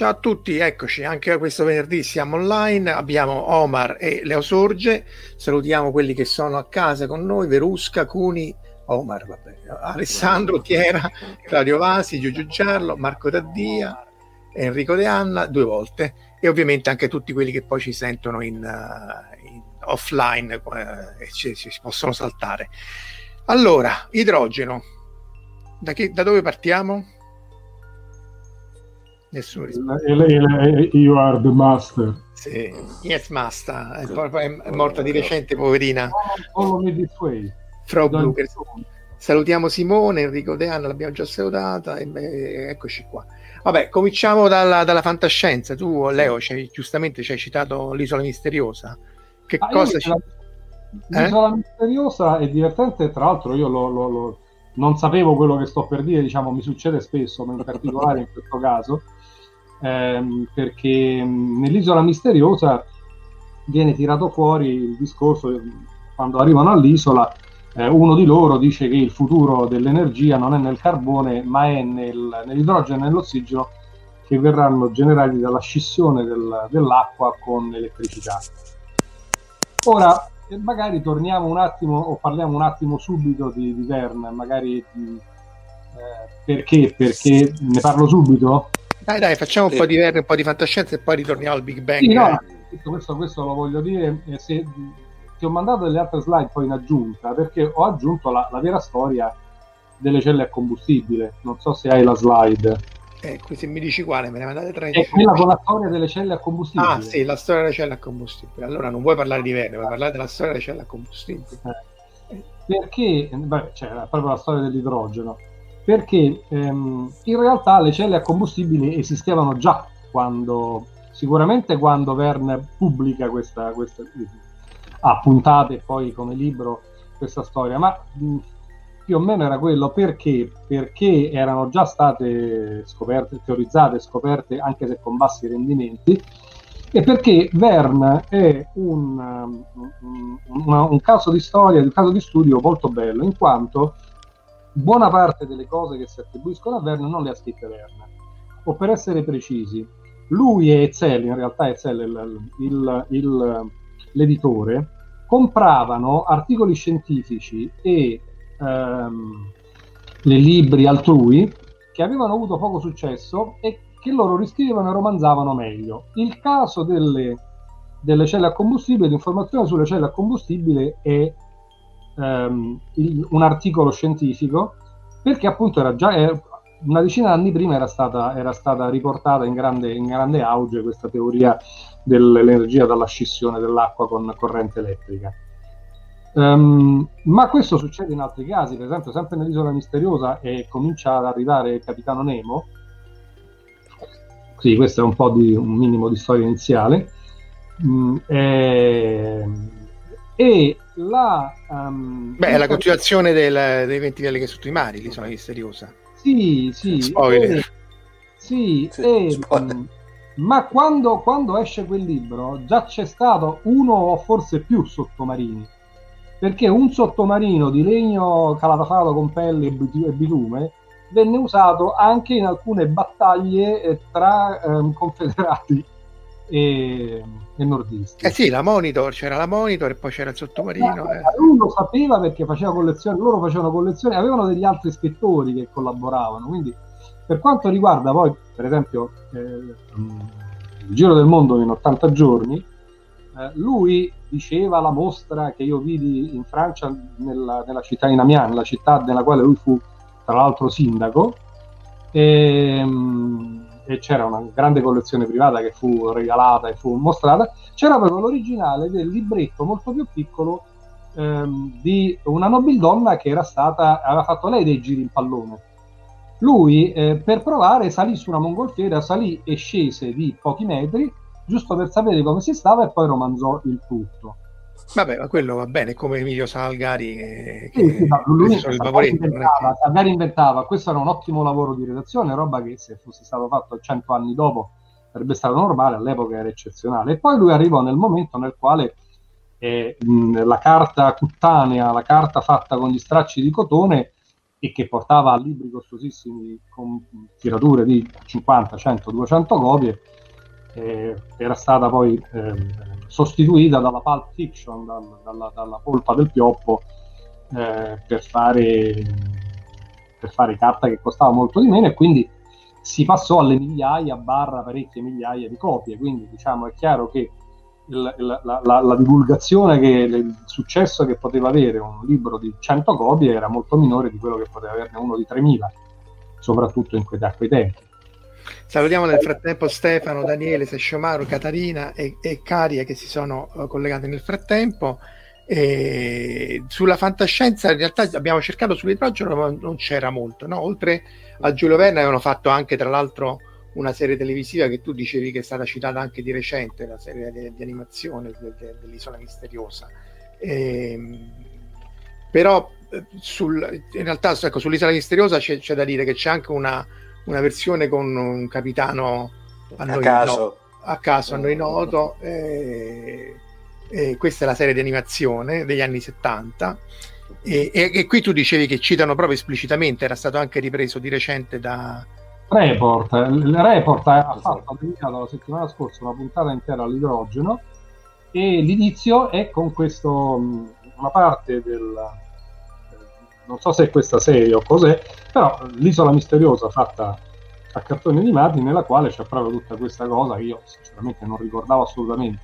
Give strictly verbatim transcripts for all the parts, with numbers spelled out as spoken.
Ciao a tutti, eccoci, anche questo venerdì siamo online, abbiamo Omar e Leo Sorge, salutiamo quelli che sono a casa con noi, Verusca, Cuni, Omar, vabbè, Alessandro, Tiera, Claudio Vasi, Giugiu Giarlo, Marco D'Addia, Enrico De Anna, due volte, e ovviamente anche tutti quelli che poi ci sentono in, in offline eh, e ci, ci possono saltare. Allora, idrogeno, da, che, da dove partiamo? Nessuno risponde. You are the master. Sì, yes master. È morta di recente, poverina. Follow me this way. Salutiamo Simone, Enrico De Anna, l'abbiamo già salutata. E beh, eccoci qua. Vabbè, cominciamo dalla, dalla fantascienza. Tu, Leo, c'hai, giustamente ci hai citato l'Isola Misteriosa. Che ah, cosa ci... la... L'Isola eh? Misteriosa è divertente. Tra l'altro, io lo, lo, lo... non sapevo quello che sto per dire. Diciamo, mi succede spesso, ma in particolare in questo caso. Ehm, perché mh, nell'Isola Misteriosa viene tirato fuori il discorso, quando arrivano all'isola eh, uno di loro dice che il futuro dell'energia non è nel carbone ma è nel, nell'idrogeno e nell'ossigeno che verranno generati dalla scissione del, dell'acqua con l'elettricità. Ora magari torniamo un attimo o parliamo un attimo subito di, di Verne, magari di, eh, perché perché ne parlo subito? Dai, dai, facciamo un po' di Verne, un po' di fantascienza e poi ritorniamo al Big Bang. Sì, no, questo, questo lo voglio dire. Se, ti ho mandato delle altre slide poi in aggiunta, perché ho aggiunto la, la vera storia delle celle a combustibile. Non so se hai la slide. Eh, se mi dici quale, me ne mandate tre. È quella con la storia delle celle a combustibile. Ah, sì, la storia delle celle a combustibile. Allora non vuoi parlare di Verne, vuoi parlare della storia delle celle a combustibile. Eh, perché, beh, cioè, proprio la storia dell'idrogeno. Perché ehm, in realtà le celle a combustibile esistevano già quando, sicuramente quando Verne pubblica questa, questa ah, puntate e poi come libro questa storia, ma mh, più o meno era quello. Perché? Perché erano già state scoperte, teorizzate, scoperte anche se con bassi rendimenti, e perché Verne è un, un, un caso di storia, un caso di studio molto bello, in quanto buona parte delle cose che si attribuiscono a Verne non le ha scritte Verne, o per essere precisi, lui e Ezel, in realtà Ezel il, il, il, l'editore, compravano articoli scientifici e ehm, dei libri altrui che avevano avuto poco successo e che loro riscrivevano e romanzavano meglio. Il caso delle delle celle a combustibile, di informazione sulle celle a combustibile e um, il, un articolo scientifico, perché appunto era già era, una decina d'anni prima era stata, era stata riportata in grande, in grande auge questa teoria dell'energia dalla scissione dell'acqua con corrente elettrica. Um, ma questo succede in altri casi, per esempio sempre nell'Isola Misteriosa, e comincia ad arrivare il Capitano Nemo. Sì, questo è un po' di un minimo di storia iniziale. Mm, eh, e la um, beh, è la continuazione del, dei venticelli che sono sotto i mari, l'Isola Misteriosa. Sì, sì, spoiler. E, sì, sì e, spoiler. Um, ma quando, quando esce quel libro già c'è stato uno o forse più sottomarini, perché un sottomarino di legno calatafato con pelle e bitume venne usato anche in alcune battaglie tra eh, confederati e, e nordisti. Eh sì, la Monitor, c'era la Monitor e poi c'era il sottomarino. Eh, eh. Lui lo sapeva perché faceva collezione, loro facevano collezione, avevano degli altri scrittori che collaboravano, quindi per quanto riguarda poi, per esempio, eh, il Giro del Mondo in ottanta giorni, eh, lui diceva la mostra che io vidi in Francia, nella, nella città in Amiens, la città nella quale lui fu tra l'altro sindaco, e, e c'era una grande collezione privata che fu regalata e fu mostrata. C'era proprio l'originale del libretto molto più piccolo ehm, di una nobildonna che era stata, aveva fatto lei dei giri in pallone. Lui eh, per provare salì su una mongolfiera, salì e scese di pochi metri giusto per sapere come si stava, e poi romanzò il tutto. Vabbè, ma quello va bene, come Emilio Salgari che, sì, sì, no, lui che Salgari, inventava, Salgari inventava, questo era un ottimo lavoro di redazione, roba che se fosse stato fatto cento anni dopo sarebbe stato normale, all'epoca era eccezionale. E poi lui arrivò nel momento nel quale eh, mh, la carta cutanea, la carta fatta con gli stracci di cotone e che portava a libri costosissimi con tirature di cinquanta, cento, duecento copie, eh, era stata poi eh, sostituita dalla pulp fiction, dal, dalla, dalla polpa del pioppo, eh, per, fare, per fare carta che costava molto di meno, e quindi si passò alle migliaia, barra parecchie migliaia di copie. Quindi diciamo è chiaro che il, la, la, la divulgazione, che, il successo che poteva avere un libro di cento copie era molto minore di quello che poteva averne uno di tremila, soprattutto in quei, da quei tempi. Salutiamo nel frattempo Stefano, Daniele, Sesciomaro, Catarina e, e Caria che si sono collegate nel frattempo. E sulla fantascienza in realtà abbiamo cercato sull'idrogeno, ma non c'era molto, no? Oltre a Giulio Verne avevano fatto anche tra l'altro una serie televisiva che tu dicevi che è stata citata anche di recente, la serie di, di animazione de, de, dell'Isola Misteriosa. E, però sul, in realtà ecco, sull'Isola Misteriosa c'è, c'è da dire che c'è anche una una versione con un capitano a, noi a caso, no, a, caso a noi noto, eh, eh, questa è la serie di animazione degli anni settanta, e, e, e qui tu dicevi che citano proprio esplicitamente, era stato anche ripreso di recente da Report. Il Report ha fatto, ha pubblicato la settimana scorsa una puntata intera all'idrogeno, e l'inizio è con questo, una parte del, non so se è questa serie o cos'è, però l'Isola Misteriosa fatta a cartoni animati, nella quale c'è proprio tutta questa cosa che io sinceramente non ricordavo assolutamente.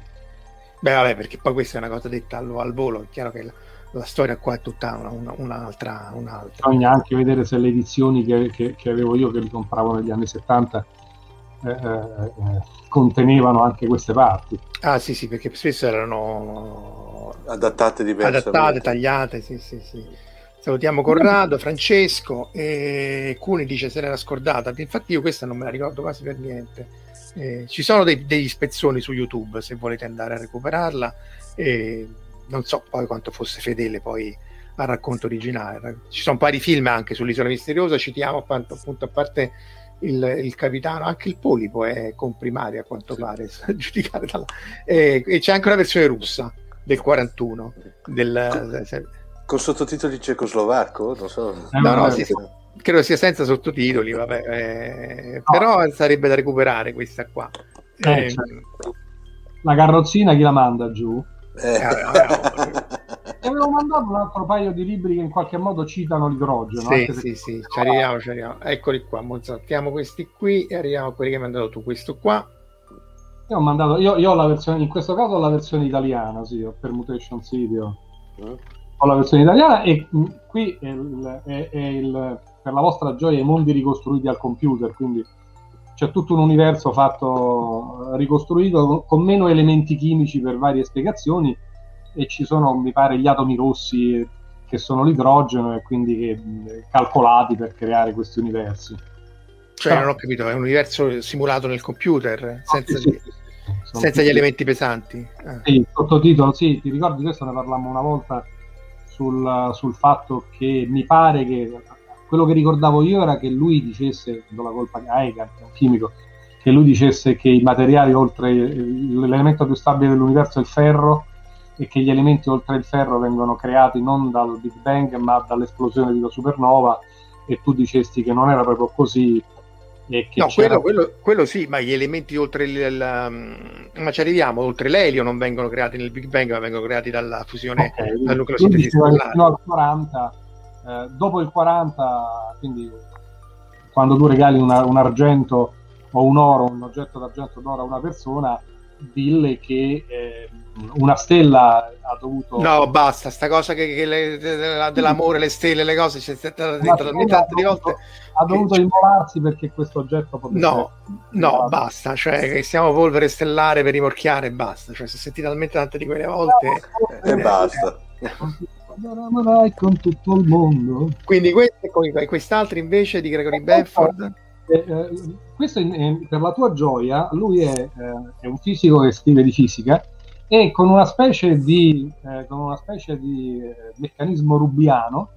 Beh vabbè, perché poi questa è una cosa detta al, al volo, è chiaro che la, la storia qua è tutta una, una, un'altra, un'altra. Bisogna anche vedere se le edizioni che, che, che avevo io, che li compravo negli anni settanta, eh, eh, contenevano anche queste parti. Ah sì sì, perché spesso erano adattate diversamente, adattate, tagliate, sì sì sì. Salutiamo Corrado, Francesco, e Cuni dice se l'era scordata, infatti io questa non me la ricordo quasi per niente. Eh, ci sono dei, degli spezzoni su YouTube se volete andare a recuperarla, eh, non so poi quanto fosse fedele poi al racconto originale. Ci sono pari film anche sull'Isola Misteriosa, citiamo appunto, appunto a parte il, il capitano, anche il polipo è comprimario a quanto pare, a giudicare dalla... eh, e c'è anche una versione russa del quarantuno del... con sottotitoli cecoslovacco, non so. Eh, no, no, sì, credo sia senza sottotitoli, vabbè, eh, no. Però sarebbe da recuperare questa qua. Eh, eh, certo. La carrozzina chi la manda giù? Eh. Eh, vabbè, vabbè. E avevo mandato un altro paio di libri che in qualche modo citano l'idrogeno. Sì, sì, se... sì, ci arriviamo, ci arriviamo. Eccoli qua, saltiamo questi qui e arriviamo a quelli che mi hai mandato tu, questo qua. Io ho mandato, io, io ho la versione, in questo caso ho la versione italiana, sì, ho Permutation City, ho, eh? ho la versione italiana e mh, qui è il, è, è il, per la vostra gioia, i mondi ricostruiti al computer, quindi c'è tutto un universo fatto, ricostruito, con, con meno elementi chimici per varie spiegazioni, e ci sono, mi pare, gli atomi rossi che sono l'idrogeno e quindi che, calcolati per creare questi universi. Cioè, però, non ho capito, è un universo simulato nel computer, senza, sì, gli, sì, senza gli elementi pesanti. Ah. Sì, sottotitolo, sì, ti ricordi, questo ne parlammo una volta sul, sul fatto che mi pare che quello che ricordavo io era che lui dicesse, do la colpa a Eichmann, un chimico, che lui dicesse che i materiali oltre, l'elemento più stabile dell'universo è il ferro, e che gli elementi oltre il ferro vengono creati non dal Big Bang ma dall'esplosione di una supernova, e tu dicesti che non era proprio così, e che no, quello, quello, quello sì, ma gli elementi oltre il, la, ma ci arriviamo, oltre l'elio non vengono creati nel Big Bang ma vengono creati dalla fusione, okay, dal nucleosintesi stellare fino al quaranta, eh, dopo il quaranta, quindi quando tu regali una, un argento o un oro, un oggetto d'argento d'oro a una persona, dille che eh, una stella ha dovuto, no, basta sta cosa che, che le, de, dell'amore, le stelle, le cose, c'è stata dentro talmente tante volte, ha dovuto immolarsi perché questo oggetto potesse, no, no, basta, cioè che siamo polvere stellare per rimorchiare, basta, cioè si è sentito talmente tante di quelle volte, no, eh, e basta, eh, con tutto il mondo. Quindi questo e con quest'altro invece di Gregory Benford. Eh, eh, questo eh, per la tua gioia, lui è, eh, è un fisico che scrive di fisica, e con una specie di, eh, con una specie di eh, meccanismo rubiano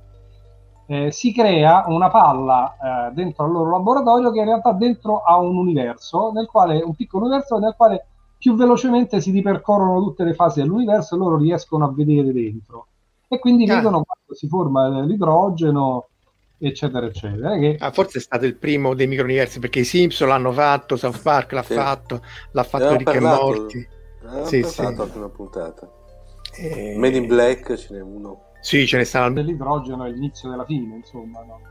eh, si crea una palla eh, dentro al loro laboratorio, che in realtà dentro ha un universo, nel quale, un piccolo universo nel quale più velocemente si ripercorrono tutte le fasi dell'universo, e loro riescono a vedere dentro, e quindi ah. vedono quando si forma l'idrogeno, eccetera eccetera, che... ah, forse è stato il primo dei microuniversi, perché i Simpson l'hanno fatto, South Park l'ha sì. fatto l'ha fatto Rick e Morty, sì, sì. una puntata e... Men in Black ce n'è uno, sì, ce ne stanno, dell'idrogeno è l'inizio della fine, insomma, no?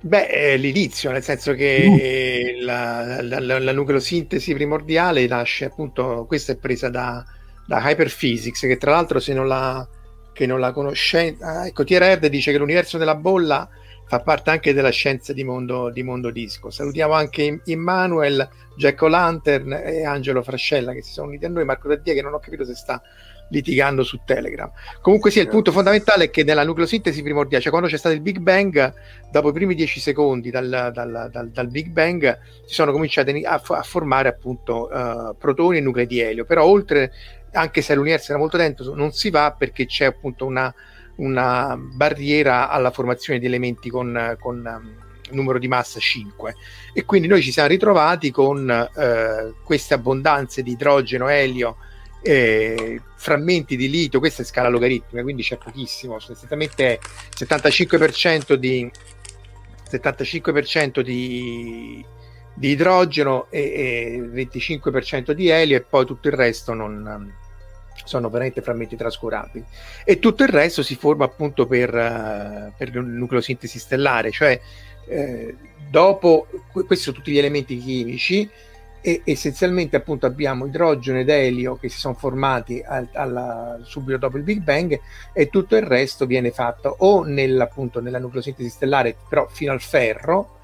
Beh, è l'inizio, nel senso che mm. la, la, la, la nucleosintesi primordiale nasce appunto, questa è presa da, da Hyperphysics, che tra l'altro se non la che non la conoscenza, ah, ecco, Tiera Erde dice che l'universo della bolla fa parte anche della scienza di mondo, di mondo disco. Salutiamo anche Immanuel, Jack O'Lantern e Angelo Frascella che si sono uniti a noi, Marco Tattia che non ho capito se sta litigando su Telegram. Comunque sì, il punto fondamentale è che nella nucleosintesi primordiale, cioè quando c'è stato il Big Bang, dopo i primi dieci secondi dal, dal, dal, dal Big Bang si sono cominciati a, a formare appunto uh, protoni e nuclei di elio, però oltre, anche se l'universo era molto lento, non si va perché c'è appunto una, una barriera alla formazione di elementi con, con um, numero di massa cinque, e quindi noi ci siamo ritrovati con eh, queste abbondanze di idrogeno, elio, eh, frammenti di litio, questa è scala logaritmica, quindi c'è pochissimo, sostanzialmente è settantacinque per cento di settantacinque per cento di di idrogeno e, e venticinque per cento di elio, e poi tutto il resto non sono veramente frammenti trascurabili, e tutto il resto si forma appunto per, per nucleosintesi stellare, cioè eh, dopo questi sono tutti gli elementi chimici, e essenzialmente appunto abbiamo idrogeno ed elio che si sono formati al, alla, subito dopo il Big Bang, e tutto il resto viene fatto o nel, appunto, nella nucleosintesi stellare, però fino al ferro,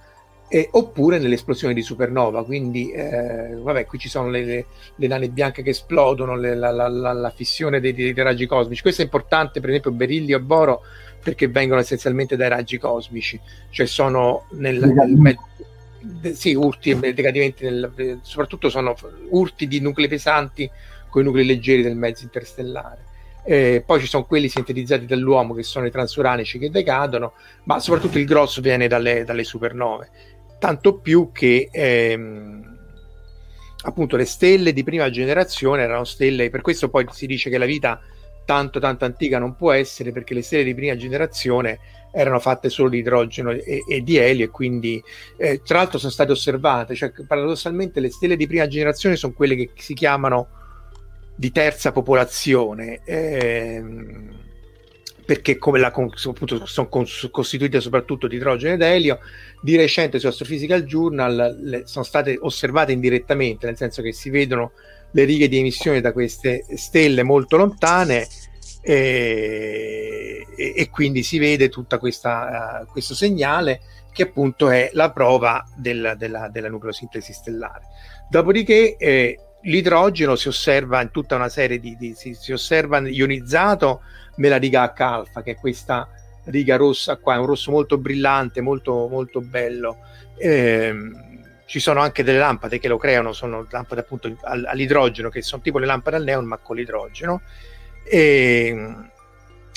Eh, oppure nell'esplosione di supernova, quindi eh, vabbè, qui ci sono le, le, le nane bianche che esplodono, le, la, la, la, la fissione dei, dei, dei raggi cosmici, questo è importante per esempio berillio e boro perché vengono essenzialmente dai raggi cosmici, cioè sono nel, nel de, sì, urti e decadimenti nel, soprattutto sono urti di nuclei pesanti con i nuclei leggeri del mezzo interstellare. Eh, poi ci sono quelli sintetizzati dall'uomo che sono i transuranici che decadono, ma soprattutto il grosso viene dalle, dalle supernove, tanto più che ehm, appunto le stelle di prima generazione erano stelle, per questo poi si dice che la vita tanto tanto antica non può essere, perché le stelle di prima generazione erano fatte solo di idrogeno e, e di elio, e quindi eh, tra l'altro sono state osservate, cioè paradossalmente le stelle di prima generazione sono quelle che si chiamano di terza popolazione, ehm, perché come la con, appunto, sono cons, costituite soprattutto di idrogeno ed elio. Di recente su Astrophysical Journal le, sono state osservate indirettamente, nel senso che si vedono le righe di emissione da queste stelle molto lontane, e, e, e quindi si vede tutta questa uh, questo segnale, che appunto è la prova del, della, della nucleosintesi stellare. Dopodiché eh, l'idrogeno si osserva in tutta una serie di, di si, si osserva ionizzato nella riga H alfa, che è questa riga rossa qua, è un rosso molto brillante, molto molto bello. Eh, ci sono anche delle lampade che lo creano, sono lampade appunto all'idrogeno, che sono tipo le lampade al neon ma con l'idrogeno, e,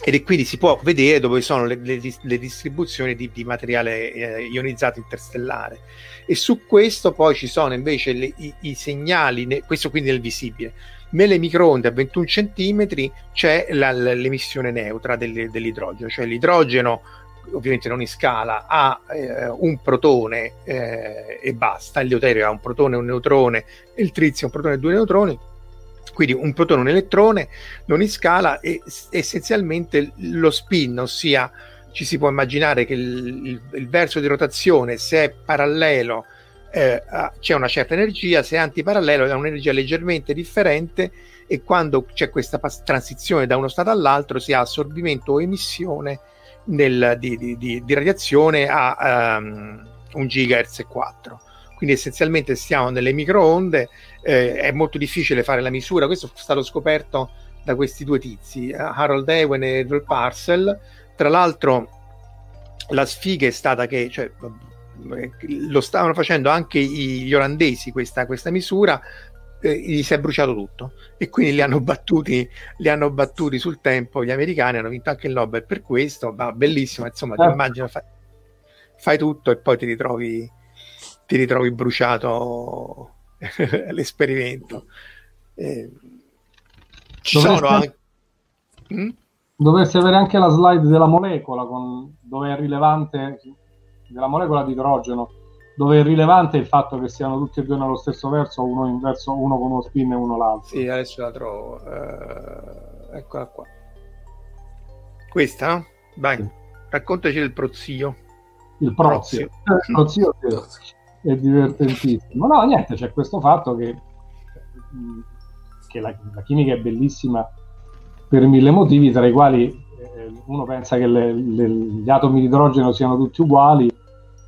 ed quindi si può vedere dove sono le, le, le distribuzioni di, di materiale eh, ionizzato interstellare. E su questo poi ci sono invece le, i, i segnali, ne, questo quindi nel visibile. Nelle microonde a ventuno centimetri c'è la, l'emissione neutra del, dell'idrogeno, cioè l'idrogeno ovviamente non in scala ha eh, un protone eh, e basta. Il deuterio ha un protone e un neutrone, il trizio un protone e due neutroni, quindi un protone e un elettrone non in scala, e essenzialmente lo spin, ossia ci si può immaginare che il, il, il verso di rotazione, se è parallelo eh, c'è una certa energia, se è antiparallelo è un'energia leggermente differente, e quando c'è questa pas- transizione da uno stato all'altro si ha assorbimento o emissione nel, di, di, di, di radiazione a um, un gigahertz e quattro. Quindi essenzialmente stiamo nelle microonde, eh, è molto difficile fare la misura. Questo è stato scoperto da questi due tizi, Harold Ewen e Edward Parcell. Tra l'altro la sfiga è stata che, cioè, lo stavano facendo anche gli olandesi questa, questa misura, eh, gli si è bruciato tutto, e quindi li hanno battuti, li hanno battuti sul tempo gli americani, hanno vinto anche il Nobel per questo. Ma bellissimo, insomma, ti immagino, fai, fai tutto e poi ti ritrovi ti ritrovi bruciato l'esperimento. Eh, ci dovresti, sono anche... Mm? Dovresti avere anche la slide della molecola, con, dove è rilevante, della molecola di idrogeno, dove è rilevante il fatto che siano tutti e due nello stesso verso, uno inverso, uno con uno spin e uno l'altro. Sì, adesso la trovo. Uh, eccola qua. Questa? Vai, sì. Raccontaci del prozio. Il prozio. Il prozio, eh, prozio è divertentissimo. No, niente, c'è questo fatto che, che la, la chimica è bellissima per mille motivi, tra i quali eh, uno pensa che le, le, gli atomi di idrogeno siano tutti uguali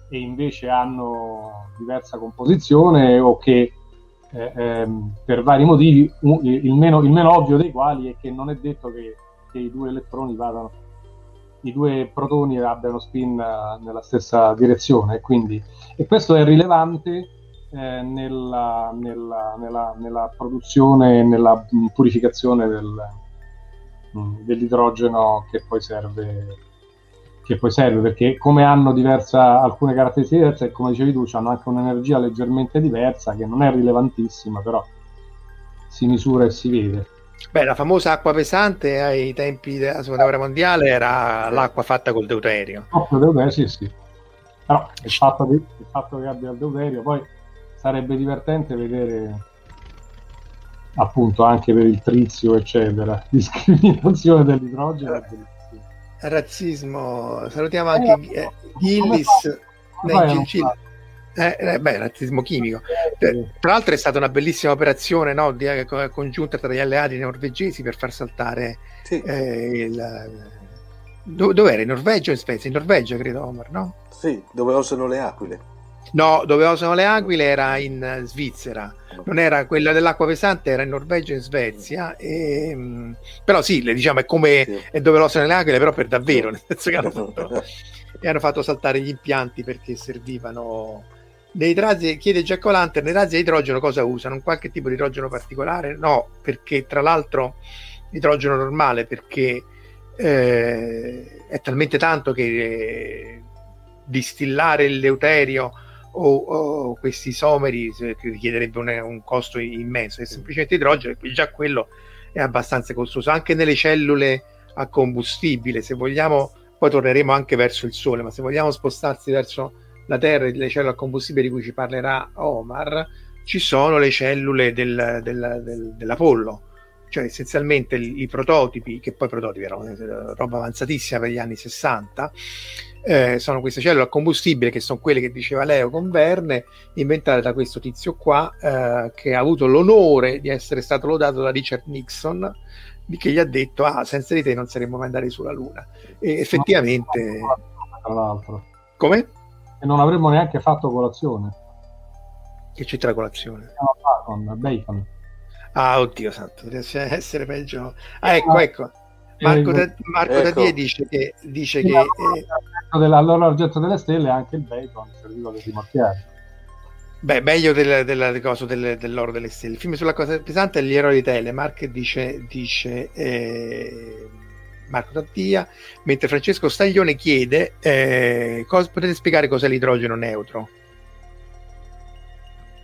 e invece hanno diversa composizione, o che eh, eh, per vari motivi, il meno, il meno ovvio dei quali è che non è detto che, che i due elettroni vadano, i due protoni abbiano spin nella stessa direzione, quindi, e questo è rilevante eh, nella, nella, nella, nella produzione e nella purificazione del, dell'idrogeno che poi serve, che poi serve perché come hanno diversa, alcune caratteristiche diverse, e come dicevi tu hanno anche un'energia leggermente diversa, che non è rilevantissima, però si misura e si vede. Beh, la famosa acqua pesante ai tempi della seconda guerra mondiale era l'acqua fatta col deuterio. Oh, col deuterio, sì, sì. Però il fatto, di, il fatto che abbia il deuterio, poi sarebbe divertente vedere, appunto, anche per il trizio, eccetera, discriminazione dell'idrogeno. Razzismo. Salutiamo anche eh, Gillis. Eh, eh, beh, razzismo chimico. Tra l'altro è stata una bellissima operazione, no, di, congiunta tra gli alleati norvegesi per far saltare sì. eh, il, do, dove era? In Norvegia o in Svezia? In Norvegia, credo, Omar, no? Sì, dove osano le aquile. No, dove osano le aquile era in Svizzera, non era quella dell'acqua pesante, era in Norvegia e in Svezia. E, mh, però sì, le, diciamo, è come sì. È dove osano le aquile, però per davvero, nel senso che hanno fatto, e hanno fatto saltare gli impianti perché servivano. Dei razzi, chiede Jack O'Lantern, nei razzi di idrogeno cosa usano? Un qualche tipo di idrogeno particolare? No, perché tra l'altro idrogeno normale, perché eh, è talmente tanto che eh, distillare il deuterio o, o questi isomeri richiederebbe un, un costo immenso. È semplicemente idrogeno, e già quello è abbastanza costoso, anche nelle cellule a combustibile. Se vogliamo, poi torneremo anche verso il sole, ma se vogliamo spostarsi verso la Terra e le cellule a combustibile di cui ci parlerà Omar, ci sono le cellule del, del, del, dell'Apollo, cioè essenzialmente i prototipi, che poi prototipi erano roba avanzatissima per gli anni sessanta, eh, sono queste cellule a combustibile che sono quelle che diceva Leo con Verne, inventate da questo tizio qua, eh, che ha avuto l'onore di essere stato lodato da Richard Nixon, che gli ha detto: ah, senza di te non saremmo mai andati sulla Luna. E effettivamente, tra l'altro, come? E non avremmo neanche fatto colazione. Che c'è tra colazione? No, con bacon. Ah, oddio santo, riesce a essere peggio. Ah, ecco, ecco. Marco Tattia ecco. dice che... Dice sì, che allora, l'oggetto delle stelle è anche il bacon, serviva per dimorchiare. Beh, meglio del, del, del, del, dell'oro delle stelle. Il film sulla cosa pesante è Gli eroi di Telemark, dice, dice eh, Marco Tattia, mentre Francesco Staglione chiede eh, cosa, potete spiegare cos'è l'idrogeno neutro?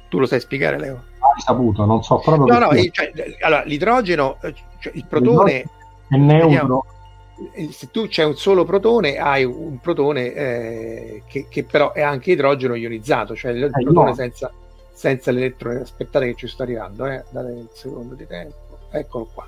Tu lo sai spiegare, Leo? Hai saputo, non so proprio. No, no, cioè, allora, l'idrogeno, cioè, il protone è neutro. Vediamo, se tu c'è un solo protone, hai un protone eh, che, che però è anche idrogeno ionizzato, cioè il eh, protone no. senza, senza l'elettrone. Aspettate che ci sto arrivando, eh, date un secondo di tempo. Eccolo qua.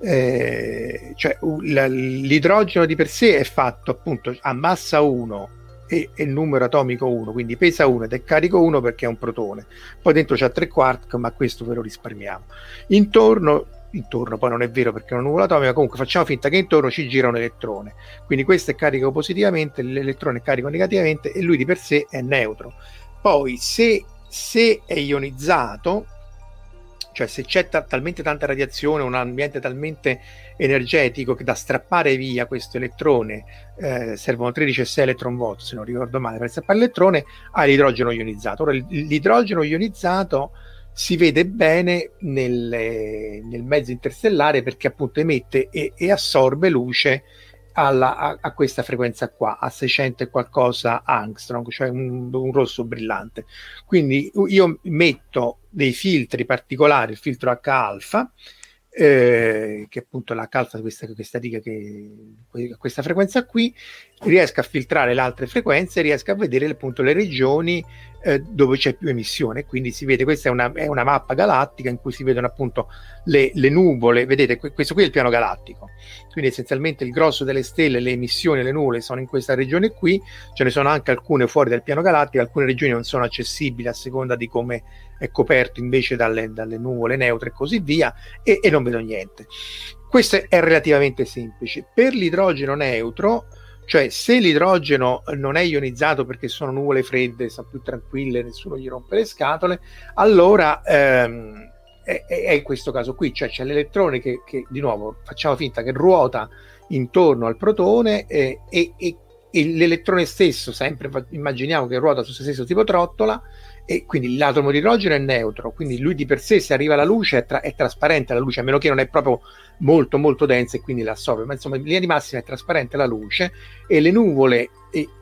Eh, cioè, l'idrogeno di per sé è fatto appunto a massa uno e il numero atomico uno, quindi pesa uno ed è carico uno perché è un protone, poi dentro c'ha tre quark, ma questo ve lo risparmiamo. Intorno, intorno poi non è vero perché è una nuvola atomica, comunque facciamo finta che intorno ci gira un elettrone, quindi questo è carico positivamente, l'elettrone è carico negativamente e lui di per sé è neutro. Poi se, se è ionizzato, cioè se c'è ta- talmente tanta radiazione, un ambiente talmente energetico che da strappare via questo elettrone, eh, servono tredici virgola sei electron volt, se non ricordo male, per strappare l'elettrone, ha l'idrogeno ionizzato. Ora l'idrogeno ionizzato si vede bene nel, nel mezzo interstellare perché appunto emette e, e assorbe luce alla, a, a questa frequenza qua, a seicento e qualcosa angstrom, cioè un, un rosso brillante. Quindi io metto dei filtri particolari, il filtro H alfa, eh, che appunto la calza questa, questa riga che questa frequenza qui, riesco a filtrare le altre frequenze, riesco a vedere appunto le regioni eh, dove c'è più emissione, quindi si vede, questa è una, è una mappa galattica in cui si vedono appunto le, le nuvole, vedete questo qui è il piano galattico, quindi essenzialmente il grosso delle stelle, le emissioni, le nuvole sono in questa regione qui, ce ne sono anche alcune fuori dal piano galattico, alcune regioni non sono accessibili a seconda di come è coperto invece dalle, dalle nuvole neutre e così via, e, e non vedo niente. Questo è relativamente semplice. Per l'idrogeno neutro, cioè se l'idrogeno non è ionizzato perché sono nuvole fredde, sono più tranquille, nessuno gli rompe le scatole, allora ehm, è, è in questo caso qui, cioè c'è l'elettrone che, che di nuovo facciamo finta che ruota intorno al protone eh, e, e, e l'elettrone stesso, sempre immaginiamo che ruota su se stesso tipo trottola, e quindi l'atomo di idrogeno è neutro, quindi lui di per sé se arriva alla luce è, tra- è trasparente la luce, a meno che non è proprio molto molto densa e quindi la assorbe, ma insomma in linea di massima è trasparente la luce, e le nuvole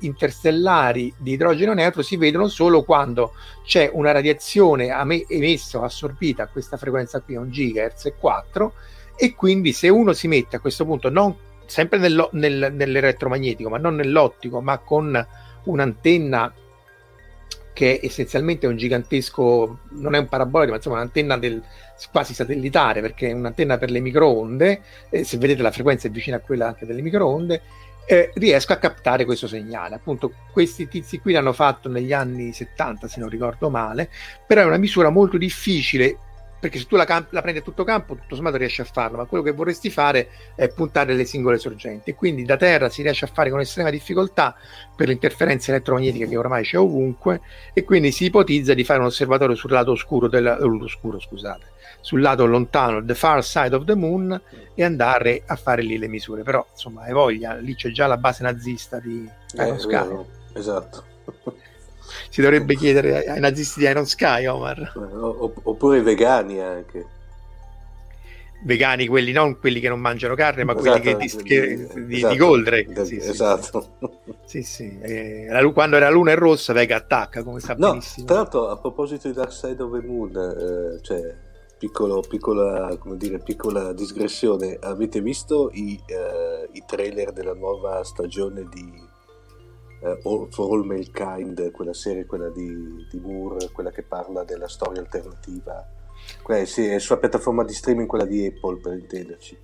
interstellari di idrogeno neutro si vedono solo quando c'è una radiazione am- emessa o assorbita a questa frequenza qui, a un gigahertz e quattro, e quindi se uno si mette a questo punto non sempre nel, nel, nell'elettromagnetico, ma non nell'ottico, ma con un'antenna che essenzialmente è un gigantesco, non è un parabolico, ma insomma un'antenna del, quasi satellitare, perché è un'antenna per le microonde, eh, se vedete la frequenza è vicina a quella anche delle microonde, eh, riesco a captare questo segnale. Appunto questi tizi qui l'hanno fatto negli anni settanta, se non ricordo male, però è una misura molto difficile, perché se tu la, camp- la prendi a tutto campo, tutto sommato riesci a farlo, ma quello che vorresti fare è puntare le singole sorgenti, quindi da terra si riesce a fare con estrema difficoltà per le interferenze elettromagnetiche che ormai c'è ovunque, e quindi si ipotizza di fare un osservatorio sul lato oscuro, del, oscuro scusate, sul lato lontano, the far side of the moon, e andare a fare lì le misure, però insomma hai voglia, lì c'è già la base nazista di Iron eh, Sky. Vero. Esatto. Si dovrebbe chiedere ai nazisti di Iron Sky, Omar. Oppure i vegani anche. Vegani, quelli non quelli che non mangiano carne, ma esatto, quelli che di, che, di, esatto, di Goldrake. Esatto. Sì, esatto. Sì, sì. Eh, la, quando la luna è rossa, Vega attacca, come sa no, benissimo. Tra l'altro, a proposito di Dark Side of the Moon, eh, cioè, piccolo, piccola, come dire, piccola digressione, avete visto i, eh, i trailer della nuova stagione di Uh, all, For All Mankind, quella serie, quella di, di Moore, quella che parla della storia alternativa Okay, sì, è sulla piattaforma di streaming, quella di Apple, per intenderci.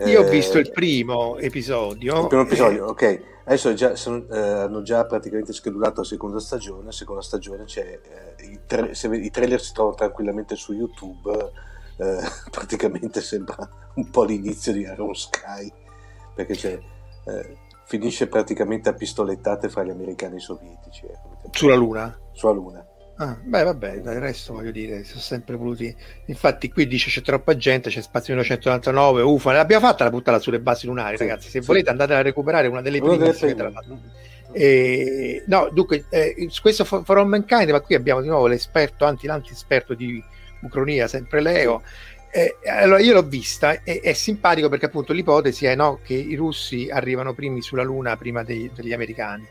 Io eh, ho visto il primo episodio. Il primo episodio, eh. ok. Adesso già, sono, eh, hanno già praticamente schedulato la seconda stagione. La seconda stagione c'è, eh, i, tra- se, i trailer si trovano tranquillamente su YouTube. Eh, praticamente sembra un po' l'inizio di Iron Sky, perché c'è, eh, finisce praticamente a pistolettate fra gli americani e i sovietici. Eh, Sulla Luna? Sulla Luna. Ah, beh, vabbè, dal resto voglio dire, sono sempre voluti. Infatti qui dice c'è troppa gente, c'è spazio millenovecentonovantanove, ufa, l'abbiamo fatta la puntata sulle basi lunari, sì, ragazzi, se sì. volete andate a recuperare una delle prime. E, no, dunque, eh, su questo for, for All Mankind, ma qui abbiamo di nuovo l'esperto, anti l'anti-esperto di Ucronia, sempre Leo. Eh, allora io l'ho vista e è simpatico perché appunto l'ipotesi è, no, che i russi arrivano primi sulla Luna prima dei, degli americani.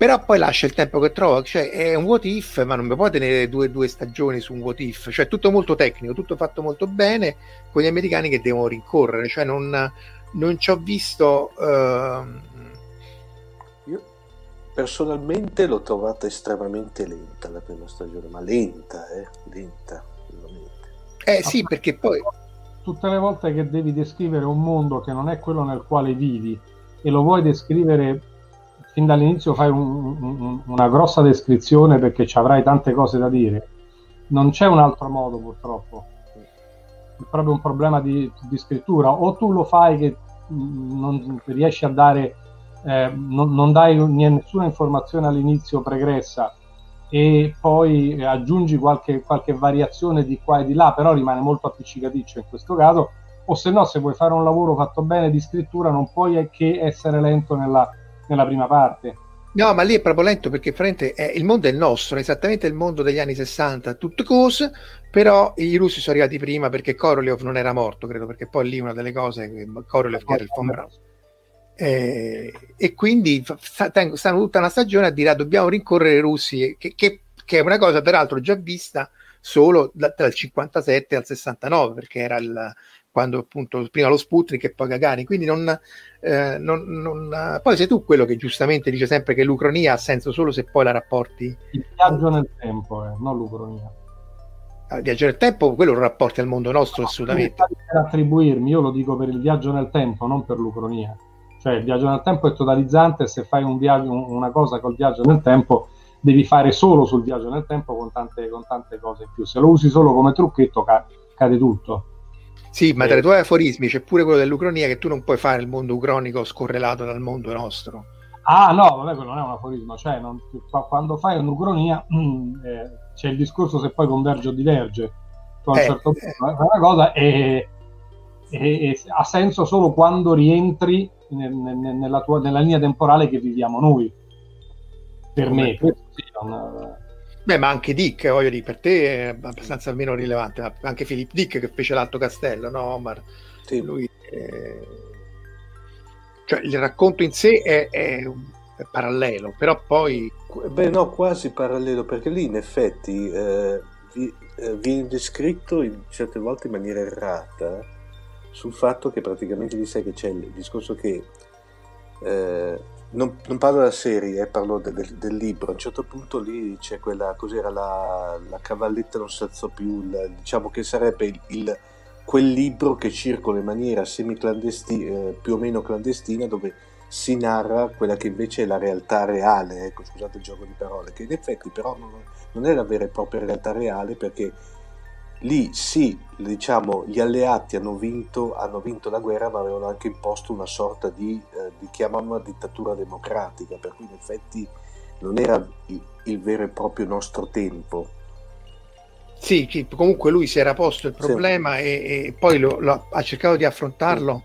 Però poi lascia il tempo che trova, cioè è un what if, ma non mi puoi tenere due, due stagioni su un what if, cioè tutto molto tecnico, tutto fatto molto bene, con gli americani che devono rincorrere, cioè non, non ci ho visto... Uh... Io personalmente l'ho trovata estremamente lenta la prima stagione, ma lenta, eh, lenta, veramente. Eh sì, perché poi... Tutte le volte che devi descrivere un mondo che non è quello nel quale vivi, e lo vuoi descrivere... fin dall'inizio fai un, un, una grossa descrizione perché ci avrai tante cose da dire, non c'è un altro modo purtroppo, è proprio un problema di, di scrittura, o tu lo fai che non riesci a dare, eh, non, non dai nessuna informazione all'inizio pregressa e poi aggiungi qualche, qualche variazione di qua e di là, però rimane molto appiccicaticcio in questo caso, o se no se vuoi fare un lavoro fatto bene di scrittura non puoi che essere lento nella nella prima parte. No, ma lì è proprio lento perché frente è, il mondo è il nostro, è esattamente il mondo degli anni sessanta, tutte cose, però i russi sono arrivati prima perché Korolev non era morto, credo, perché poi lì una delle cose Korolev che era il fondo rosso. Eh, e quindi stanno tutta una stagione a dire dobbiamo rincorrere i russi, che, che, che è una cosa peraltro già vista solo da, dal cinquantasette al sessantanove, perché era il quando appunto prima lo Sputnik e poi Gagarin, quindi non, eh, non, non poi sei tu quello che giustamente dice sempre che l'ucronia ha senso solo se poi la rapporti il viaggio nel tempo, eh, non l'ucronia, il viaggio nel tempo quello lo rapporti al mondo nostro, no, assolutamente per attribuirmi, io lo dico per il viaggio nel tempo, non per l'ucronia, cioè il viaggio nel tempo è totalizzante, se fai un viaggio, una cosa col viaggio nel tempo devi fare solo sul viaggio nel tempo con tante, con tante cose in più, se lo usi solo come trucchetto ca- cade tutto. Sì, ma tra i tuoi aforismi c'è pure quello dell'ucronia, che tu non puoi fare il mondo ucronico scorrelato dal mondo nostro. Ah no, vabbè, quello non è un aforismo, cioè non, quando fai un'ucronia mm, eh, c'è il discorso se poi converge o diverge, tu a un eh, certo punto eh. fai una cosa e, e, e ha senso solo quando rientri nel, nel, nella, tua, nella linea temporale che viviamo noi, per Come me questo sì, non... Beh, ma anche Dick, voglio dire, per te è abbastanza meno rilevante, ma anche Philip Dick che fece l'Alto Castello, no Omar? Sì. Lui è... cioè il racconto in sé è, è, è parallelo, però poi... Beh no, quasi parallelo, perché lì in effetti eh, vi, eh, viene descritto in certe volte in maniera errata sul fatto che praticamente lì sai che c'è il discorso che... Eh, Non, non parlo della serie, eh, parlo del, del, del libro. A un certo punto lì c'è quella, cos'era la, la cavalletta non si alzò più, la, diciamo che sarebbe il, il, quel libro che circola in maniera semiclandestina, eh, più o meno clandestina, dove si narra quella che invece è la realtà reale, ecco, scusate il gioco di parole, che in effetti però non, non è la vera e propria realtà reale, perché lì sì, diciamo, gli alleati hanno vinto, hanno vinto la guerra, ma avevano anche imposto una sorta di, eh, di chiamiamola dittatura democratica, per cui in effetti non era il, il vero e proprio nostro tempo. Sì, sì, comunque lui si era posto il problema, sì. e, e poi lo, lo, ha cercato di affrontarlo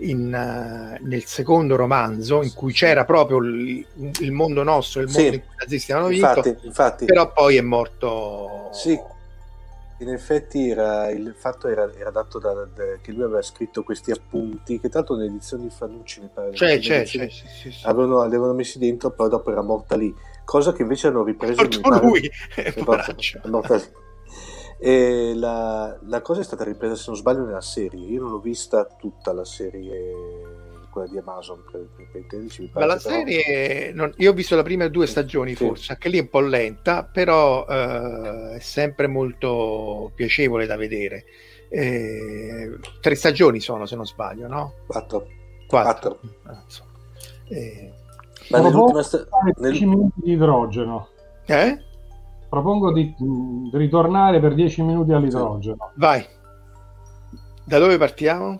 in, uh, nel secondo romanzo, in cui c'era proprio il, il mondo nostro, il mondo sì. in cui i nazisti hanno vinto, infatti, infatti. Però poi è morto... Sì. In effetti era, il fatto era, era dato da, da, che lui aveva scritto questi appunti, che tanto nelle edizioni Fanucci mi pare c'è, c'è, c'è, sì, sì, sì. Avevano, avevano messi dentro, poi dopo era morta lì, cosa che invece hanno ripreso in lui è morta lì. E la, la cosa è stata ripresa, se non sbaglio, nella serie. Io non l'ho vista tutta la serie, quella di Amazon per, per, per i tedici, mi pare. Ma la però... serie, non, io ho visto la prima due stagioni, sì. forse, anche lì è un po' lenta, però eh, è sempre molto piacevole da vedere. Eh, tre stagioni sono, se non sbaglio, no? Quattro. Quattro. Quattro. Eh. Ma nell'ultima sta... nel... dieci minuti di idrogeno. Eh? Propongo di, di ritornare per dieci minuti all'idrogeno. Vai. Da dove partiamo?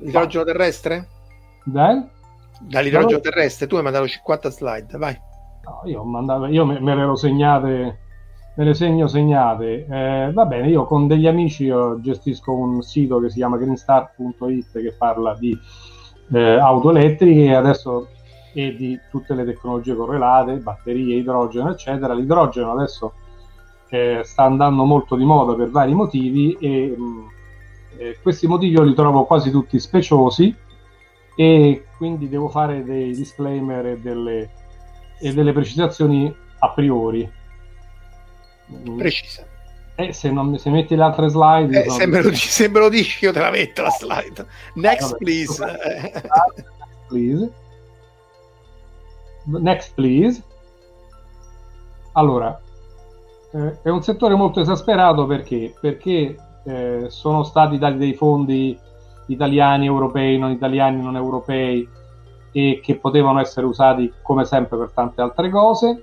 Idrogeno terrestre? Dai? Dall'idrogeno Dai. terrestre. Tu hai mandato cinquanta slide, vai. No, io, mandavo, io me, me le ero segnate, me le segno segnate. Eh, va bene, io con degli amici io gestisco un sito che si chiama green start punto it che parla di eh, auto elettriche adesso e di tutte le tecnologie correlate, batterie, idrogeno, eccetera. L'idrogeno adesso eh, sta andando molto di moda per vari motivi e... Mh, Eh, questi motivi io li trovo quasi tutti speciosi e quindi devo fare dei disclaimer e delle, e delle precisazioni a priori. Precisa. Eh, se, non, se metti le altre slide... Eh, sono... se, me lo, se me lo dici io te la metto la slide. Next, eh, vabbè, please. Next, please. Next, please. Allora, eh, è un settore molto esasperato perché... perché Eh, sono stati dati dei fondi italiani, europei, non italiani, non europei e che potevano essere usati come sempre per tante altre cose,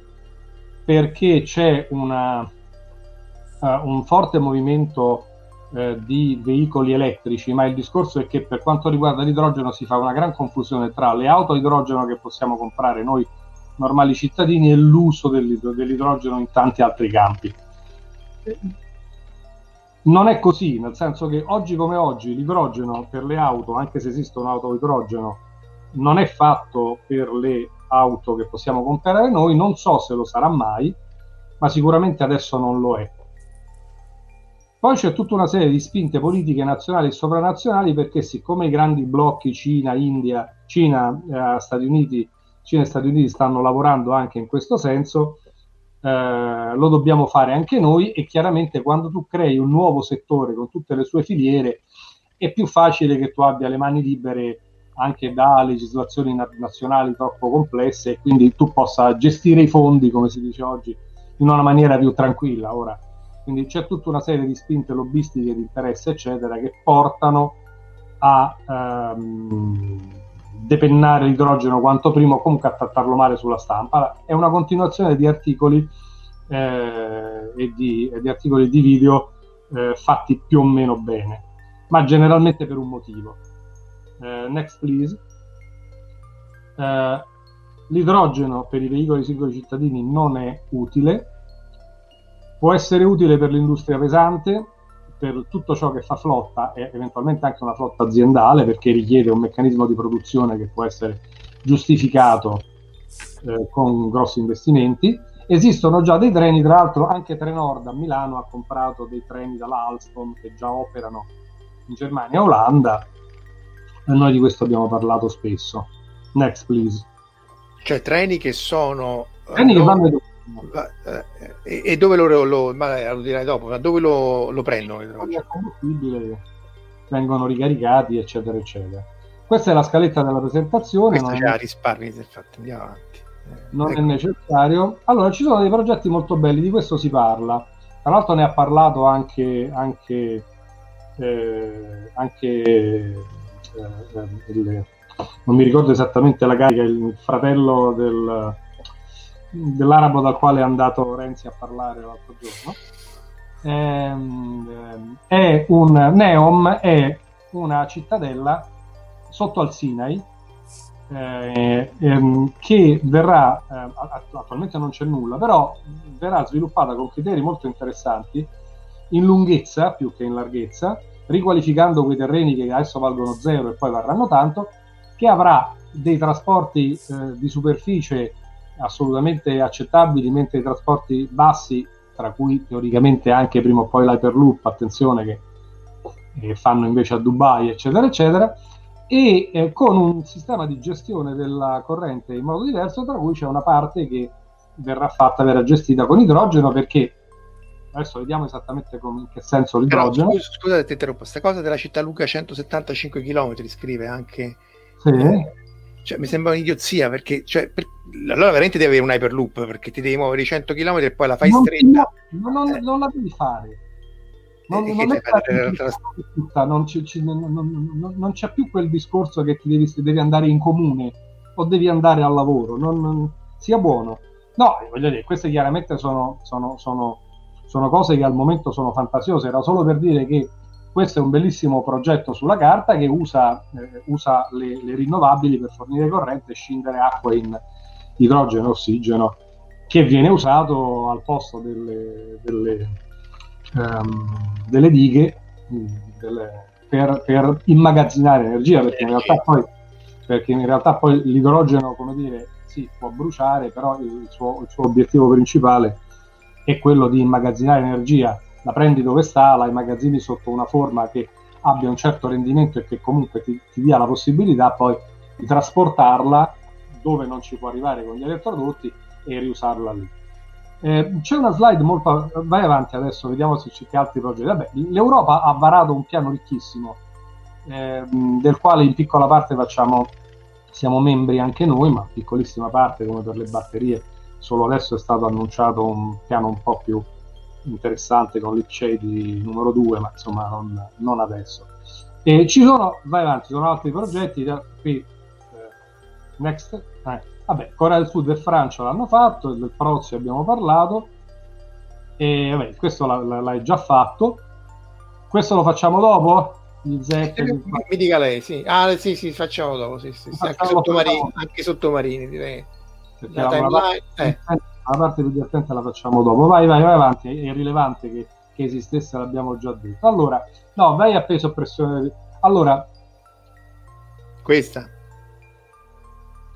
perché c'è una, uh, un forte movimento uh, di veicoli elettrici, ma il discorso è che per quanto riguarda l'idrogeno si fa una gran confusione tra le auto a idrogeno che possiamo comprare noi normali cittadini e l'uso dell'id- dell'idrogeno in tanti altri campi. Non è così, nel senso che oggi come oggi l'idrogeno per le auto, anche se esiste un'auto a idrogeno, non è fatto per le auto che possiamo comprare noi, non so se lo sarà mai, ma sicuramente adesso non lo è. Poi c'è tutta una serie di spinte politiche nazionali e sovranazionali perché siccome i grandi blocchi Cina, India, Cina, eh, Stati Uniti, Cina e Stati Uniti stanno lavorando anche in questo senso, Eh, lo dobbiamo fare anche noi e chiaramente quando tu crei un nuovo settore con tutte le sue filiere è più facile che tu abbia le mani libere anche da legislazioni nazionali troppo complesse e quindi tu possa gestire i fondi, come si dice oggi, in una maniera più tranquilla. Ora quindi c'è tutta una serie di spinte lobbistiche di interesse eccetera che portano a ehm, depennare l'idrogeno quanto prima o comunque a trattarlo male sulla stampa. È una continuazione di articoli eh, e di, di articoli di video eh, fatti più o meno bene, ma generalmente per un motivo. Eh, next please. Eh, l'idrogeno per i veicoli singoli cittadini non è utile, può essere utile per l'industria pesante, per tutto ciò che fa flotta e eventualmente anche una flotta aziendale, perché richiede un meccanismo di produzione che può essere giustificato eh, con grossi investimenti. Esistono già dei treni, tra l'altro anche Trenord a Milano ha comprato dei treni dalla Alstom che già operano in Germania e Olanda e noi di questo abbiamo parlato spesso. Next please. Cioè treni che sono treni che vanno dove... E dove lo, lo, ma lo dirai dopo, ma dove lo, lo prendono? Il combustibile, vengono ricaricati, eccetera, eccetera. Questa è la scaletta della presentazione. Questa non già è... risparmi, infatti, andiamo avanti. Non ecco. È necessario. Allora, ci sono dei progetti molto belli, di questo si parla. Tra l'altro ne ha parlato anche, anche, eh, anche eh, il, non mi ricordo esattamente la carica, il fratello del... dell'arabo dal quale è andato Renzi a parlare l'altro giorno. Ehm, è un Neom è una cittadella sotto al Sinai eh, ehm, che verrà eh, attualmente non c'è nulla, però verrà sviluppata con criteri molto interessanti in lunghezza più che in larghezza, riqualificando quei terreni che adesso valgono zero e poi varranno tanto, che avrà dei trasporti eh, di superficie assolutamente accettabili, mentre i trasporti bassi, tra cui teoricamente anche prima o poi l'Hyperloop, attenzione che, che fanno invece a Dubai, eccetera, eccetera, e eh, con un sistema di gestione della corrente in modo diverso, tra cui c'è una parte che verrà fatta, verrà gestita con idrogeno, perché adesso vediamo esattamente come, in che senso l'idrogeno... Però, scusa, scusate, ti interrompo, questa cosa della città lunga centosettantacinque chilometri, scrive anche... Sì. Cioè, mi sembra un'idiozia, perché cioè, per... allora veramente devi avere un hyperloop, perché ti devi muovere i cento chilometri e poi la fai non, stretta. No, non, eh. non la devi fare. Non, non, è tutta, non, c'è, non, non, non c'è più quel discorso che ti devi, devi andare in comune o devi andare al lavoro. Non, non, sia buono. No, voglio dire, queste chiaramente sono, sono, sono, sono cose che al momento sono fantasiose. Era solo per dire che questo è un bellissimo progetto sulla carta che usa, eh, usa le, le rinnovabili per fornire corrente e scindere acqua in idrogeno e ossigeno, che viene usato al posto delle, delle, um, delle dighe delle, per, per immagazzinare energia, perché in realtà poi, perché in realtà poi l'idrogeno, come dire, sì, può bruciare, però il suo, il suo obiettivo principale è quello di immagazzinare energia. La prendi dove sta, la immagazzini sotto una forma che abbia un certo rendimento e che comunque ti, ti dia la possibilità poi di trasportarla dove non ci può arrivare con gli elettrodotti e riusarla lì. Eh, c'è una slide molto... Vai avanti adesso, vediamo se c'è altri progetti. Vabbè, l'Europa ha varato un piano ricchissimo, eh, del quale in piccola parte facciamo, siamo membri anche noi, ma piccolissima parte, come per le batterie. Solo adesso è stato annunciato un piano un po' più interessante con l'I C E I D numero due, ma insomma non, non adesso. E ci sono, vai avanti, sono altri progetti da, qui, eh, next, eh, vabbè, Corea del Sud e Francia l'hanno fatto, del Prozzi abbiamo parlato, e vabbè, questo l'hai già fatto, questo lo facciamo dopo? Gli zec, mi, mi, mi dica lei, sì, ah, sì, sì, facciamo dopo, sì, sì, sì, facciamo anche, sottomarini, anche sottomarini, direi. La, timeline, la, eh. la parte più divertente la facciamo dopo. Vai, vai, vai avanti. È irrilevante che, che esistesse, l'abbiamo già detto. Allora, no, vai a peso pressione. Allora, questa,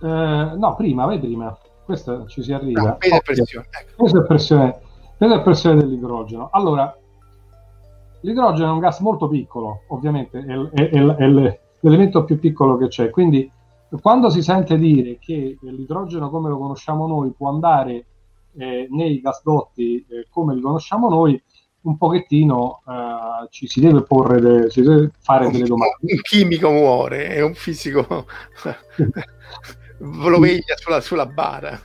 eh, no, prima, vai prima. Questa ci si arriva. No, peso e pressione. Ecco. Peso e pressione, peso e pressione dell'idrogeno. Allora, l'idrogeno è un gas molto piccolo, ovviamente, è, è, è, è l'elemento più piccolo che c'è, quindi. Quando si sente dire che l'idrogeno come lo conosciamo noi può andare eh, nei gasdotti eh, come li conosciamo noi, un pochettino eh, ci si deve porre, de- si deve fare un, delle domande. Un chimico muore, è un fisico lo veglia sulla, sulla bara.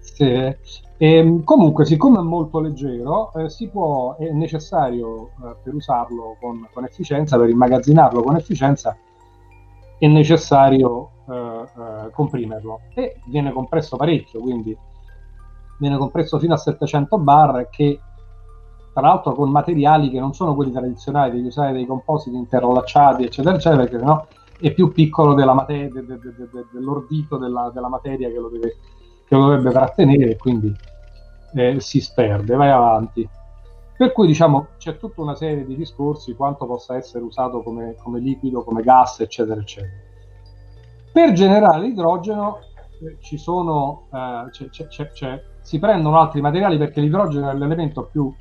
Sì. E, comunque, siccome è molto leggero, eh, si può, è necessario eh, per usarlo con, con efficienza, per immagazzinarlo con efficienza, è necessario eh, eh, comprimerlo, e viene compresso parecchio, quindi viene compresso fino a settecento bar, che tra l'altro con materiali che non sono quelli tradizionali, devi usare dei compositi interlacciati eccetera eccetera, perché sennò è più piccolo della materia, de, de, de, de, de, dell'ordito della, della materia che lo, deve, che lo dovrebbe trattenere, e quindi eh, si sperde. Vai avanti. Per cui, diciamo, c'è tutta una serie di discorsi quanto possa essere usato come, come liquido, come gas, eccetera, eccetera. Per generare idrogeno eh, ci sono, eh, c'è, c'è, c'è, si prendono altri materiali, perché l'idrogeno è l'elemento più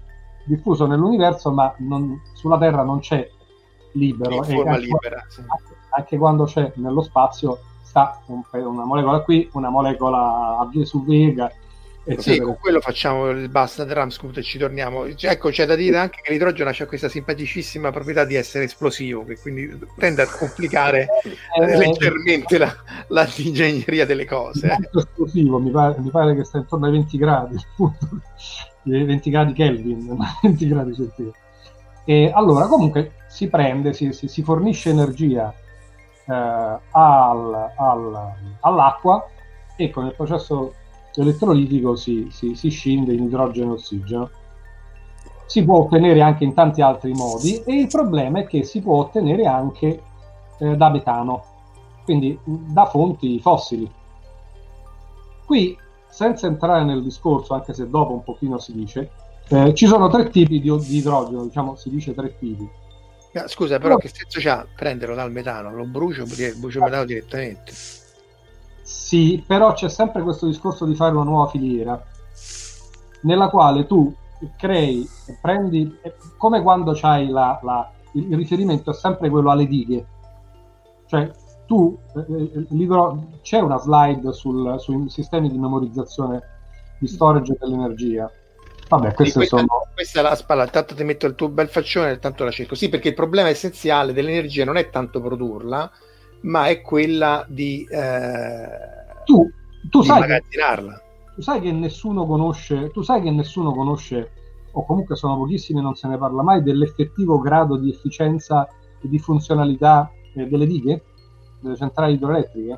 diffuso nell'universo, ma non, sulla Terra non c'è libero. In forma anche, libera, sì. Anche quando c'è nello spazio sta un, una molecola qui, una molecola a V su Vega. Sì, con quello facciamo il basta Ramscut e ci torniamo. Ecco, c'è da dire anche che l'idrogeno ha questa simpaticissima proprietà di essere esplosivo, che quindi tende a complicare eh, leggermente eh, la, la ingegneria delle cose. Esplosivo, mi pare, mi pare che sta intorno ai venti gradi, appunto. venti gradi Kelvin, venti gradi centigradi. E allora, comunque, si prende, si, si, si fornisce energia eh, al, al, all'acqua, e con il processo elettrolitico si, si, si scinde in idrogeno e ossigeno. Si può ottenere anche in tanti altri modi, e il problema è che si può ottenere anche eh, da metano, quindi da fonti fossili. Qui, senza entrare nel discorso, anche se dopo un pochino si dice, eh, ci sono tre tipi di, di idrogeno, diciamo, si dice tre tipi. Ma scusa, però, però che senso c'ha prenderlo dal metano? Lo brucio, brucio metano direttamente. Sì, però c'è sempre questo discorso di fare una nuova filiera nella quale tu crei, prendi, come quando c'hai la, la, il riferimento è sempre quello alle dighe, cioè tu eh, libero, c'è una slide sul, sui sistemi di memorizzazione di storage dell'energia. Vabbè, queste questa, sono... questa è la spalla, tanto ti metto il tuo bel faccione, tanto la cerco. Sì, perché il problema essenziale dell'energia non è tanto produrla, ma è quella di eh, tu, tu di sai immagazzinarla. Che, tu sai che nessuno conosce, tu sai che nessuno conosce, o comunque sono pochissimi, non se ne parla mai, dell'effettivo grado di efficienza e di funzionalità eh, delle dighe, delle centrali idroelettriche,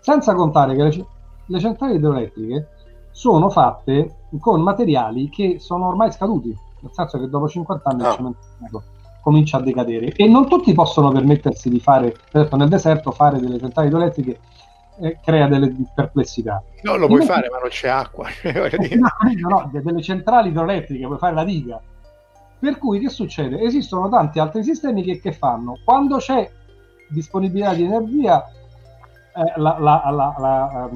senza contare che le, le centrali idroelettriche sono fatte con materiali che sono ormai scaduti, nel senso che dopo cinquanta anni no. il cemento comincia a decadere e non tutti possono permettersi di fare, per esempio nel deserto, fare delle centrali idroelettriche eh, crea delle perplessità. No, lo puoi fare, ma non c'è acqua. No, no, delle centrali idroelettriche puoi fare la diga. Per cui che succede? Esistono tanti altri sistemi che, che fanno? Quando c'è disponibilità di energia eh, la, la, la, la,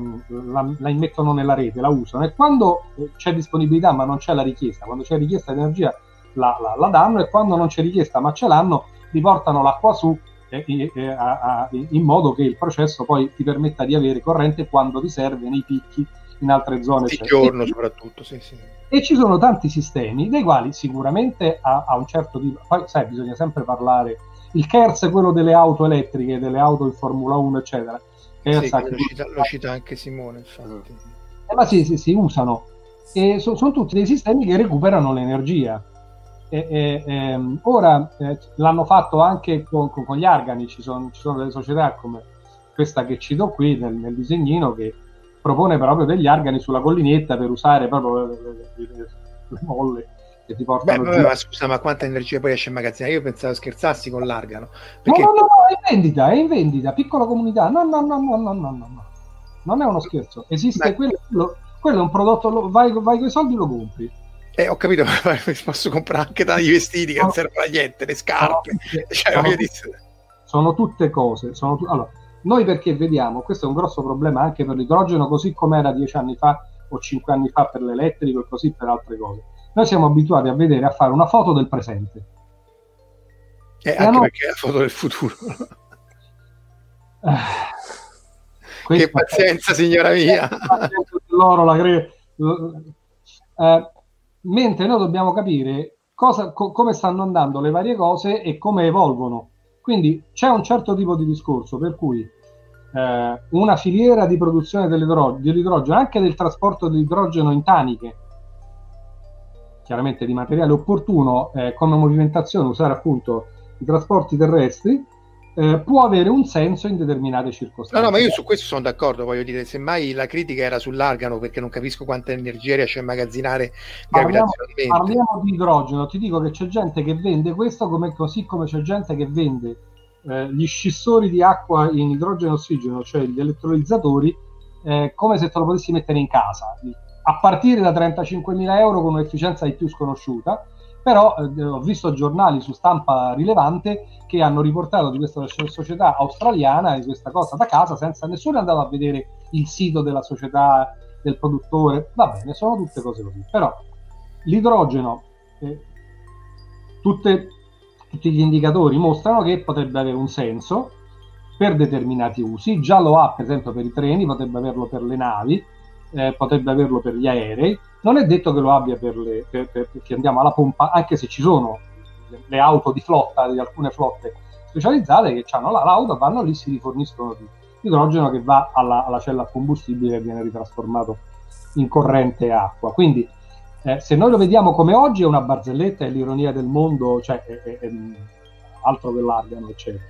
la, la immettono nella rete, la usano, e quando c'è disponibilità ma non c'è la richiesta, quando c'è richiesta di energia la, la, la danno, e quando non c'è richiesta ma ce l'hanno ti portano l'acqua su eh, eh, a, a, in modo che il processo poi ti permetta di avere corrente quando ti serve, nei picchi, in altre zone, il giorno e, soprattutto sì, sì. E ci sono tanti sistemi dei quali sicuramente a, a un certo tipo, poi sai, bisogna sempre parlare il C E R S, quello delle auto elettriche, delle auto in Formula uno eccetera, sì, che lo, cita, lo cita anche Simone, infatti. Eh, ma sì, sì, si usano, e so, sono tutti dei sistemi che recuperano l'energia e, e, e, ora eh, l'hanno fatto anche con, con, con gli argani, ci sono, ci sono delle società come questa che cito qui nel, nel disegnino, che propone proprio degli argani sulla collinetta per usare proprio le, le, le, le molle che ti portano. Beh, ma scusa, ma quanta energia poi esce in magazzino? Io pensavo scherzassi con l'argano. Perché... No, no, no, no, è in vendita, è in vendita, piccola comunità. No, no, no, no, no, no, no. Non è uno scherzo. Esiste, ma... quello, quello è un prodotto, lo, vai, vai con i soldi, lo compri. Eh, ho capito, ma posso comprare anche tanti vestiti che no. non servono a niente, le scarpe. No. Cioè, sono, voglio dire... sono tutte cose, sono tu... allora... Noi perché vediamo, questo è un grosso problema anche per l'idrogeno, così come era dieci anni fa o cinque anni fa per l'elettrico e così per altre cose. Noi siamo abituati a vedere, a fare una foto del presente. Eh, e anche no... perché è la foto del futuro. Eh, che pazienza, è... signora mia! Loro la cre... eh, mentre noi dobbiamo capire cosa, co- come stanno andando le varie cose e come evolvono. Quindi c'è un certo tipo di discorso per cui eh, una filiera di produzione dell'idro- dell'idrogeno, anche del trasporto dell'idrogeno in taniche, chiaramente di materiale opportuno, eh, come movimentazione, usare appunto i trasporti terrestri, eh, può avere un senso in determinate circostanze. No, no, ma io su questo sono d'accordo, voglio dire, semmai la critica era sull'argano, perché non capisco quanta energia riesce a immagazzinare gravitazionalmente. Parliamo di idrogeno, ti dico che c'è gente che vende questo, come, così come c'è gente che vende eh, gli scissori di acqua in idrogeno e ossigeno, cioè gli elettrolizzatori, eh, come se te lo potessi mettere in casa, a partire da trentacinquemila euro con un'efficienza di più sconosciuta. Però eh, ho visto giornali su stampa rilevante che hanno riportato di questa società australiana e questa cosa da casa, senza nessuno è andato a vedere il sito della società, del produttore. Va bene, sono tutte cose così. Però l'idrogeno, eh, tutte, tutti gli indicatori mostrano che potrebbe avere un senso per determinati usi. Già lo ha, per esempio, per i treni, potrebbe averlo per le navi, eh, potrebbe averlo per gli aerei. Non è detto che lo abbia per le per, per, perché andiamo alla pompa, anche se ci sono le, le auto di flotta, di alcune flotte specializzate che hanno la, l'auto, vanno lì, si riforniscono di idrogeno che va alla, alla cella a combustibile e viene ritrasformato in corrente e acqua. Quindi eh, se noi lo vediamo come oggi è una barzelletta, è l'ironia del mondo, cioè è, è, è altro che l'argano, eccetera.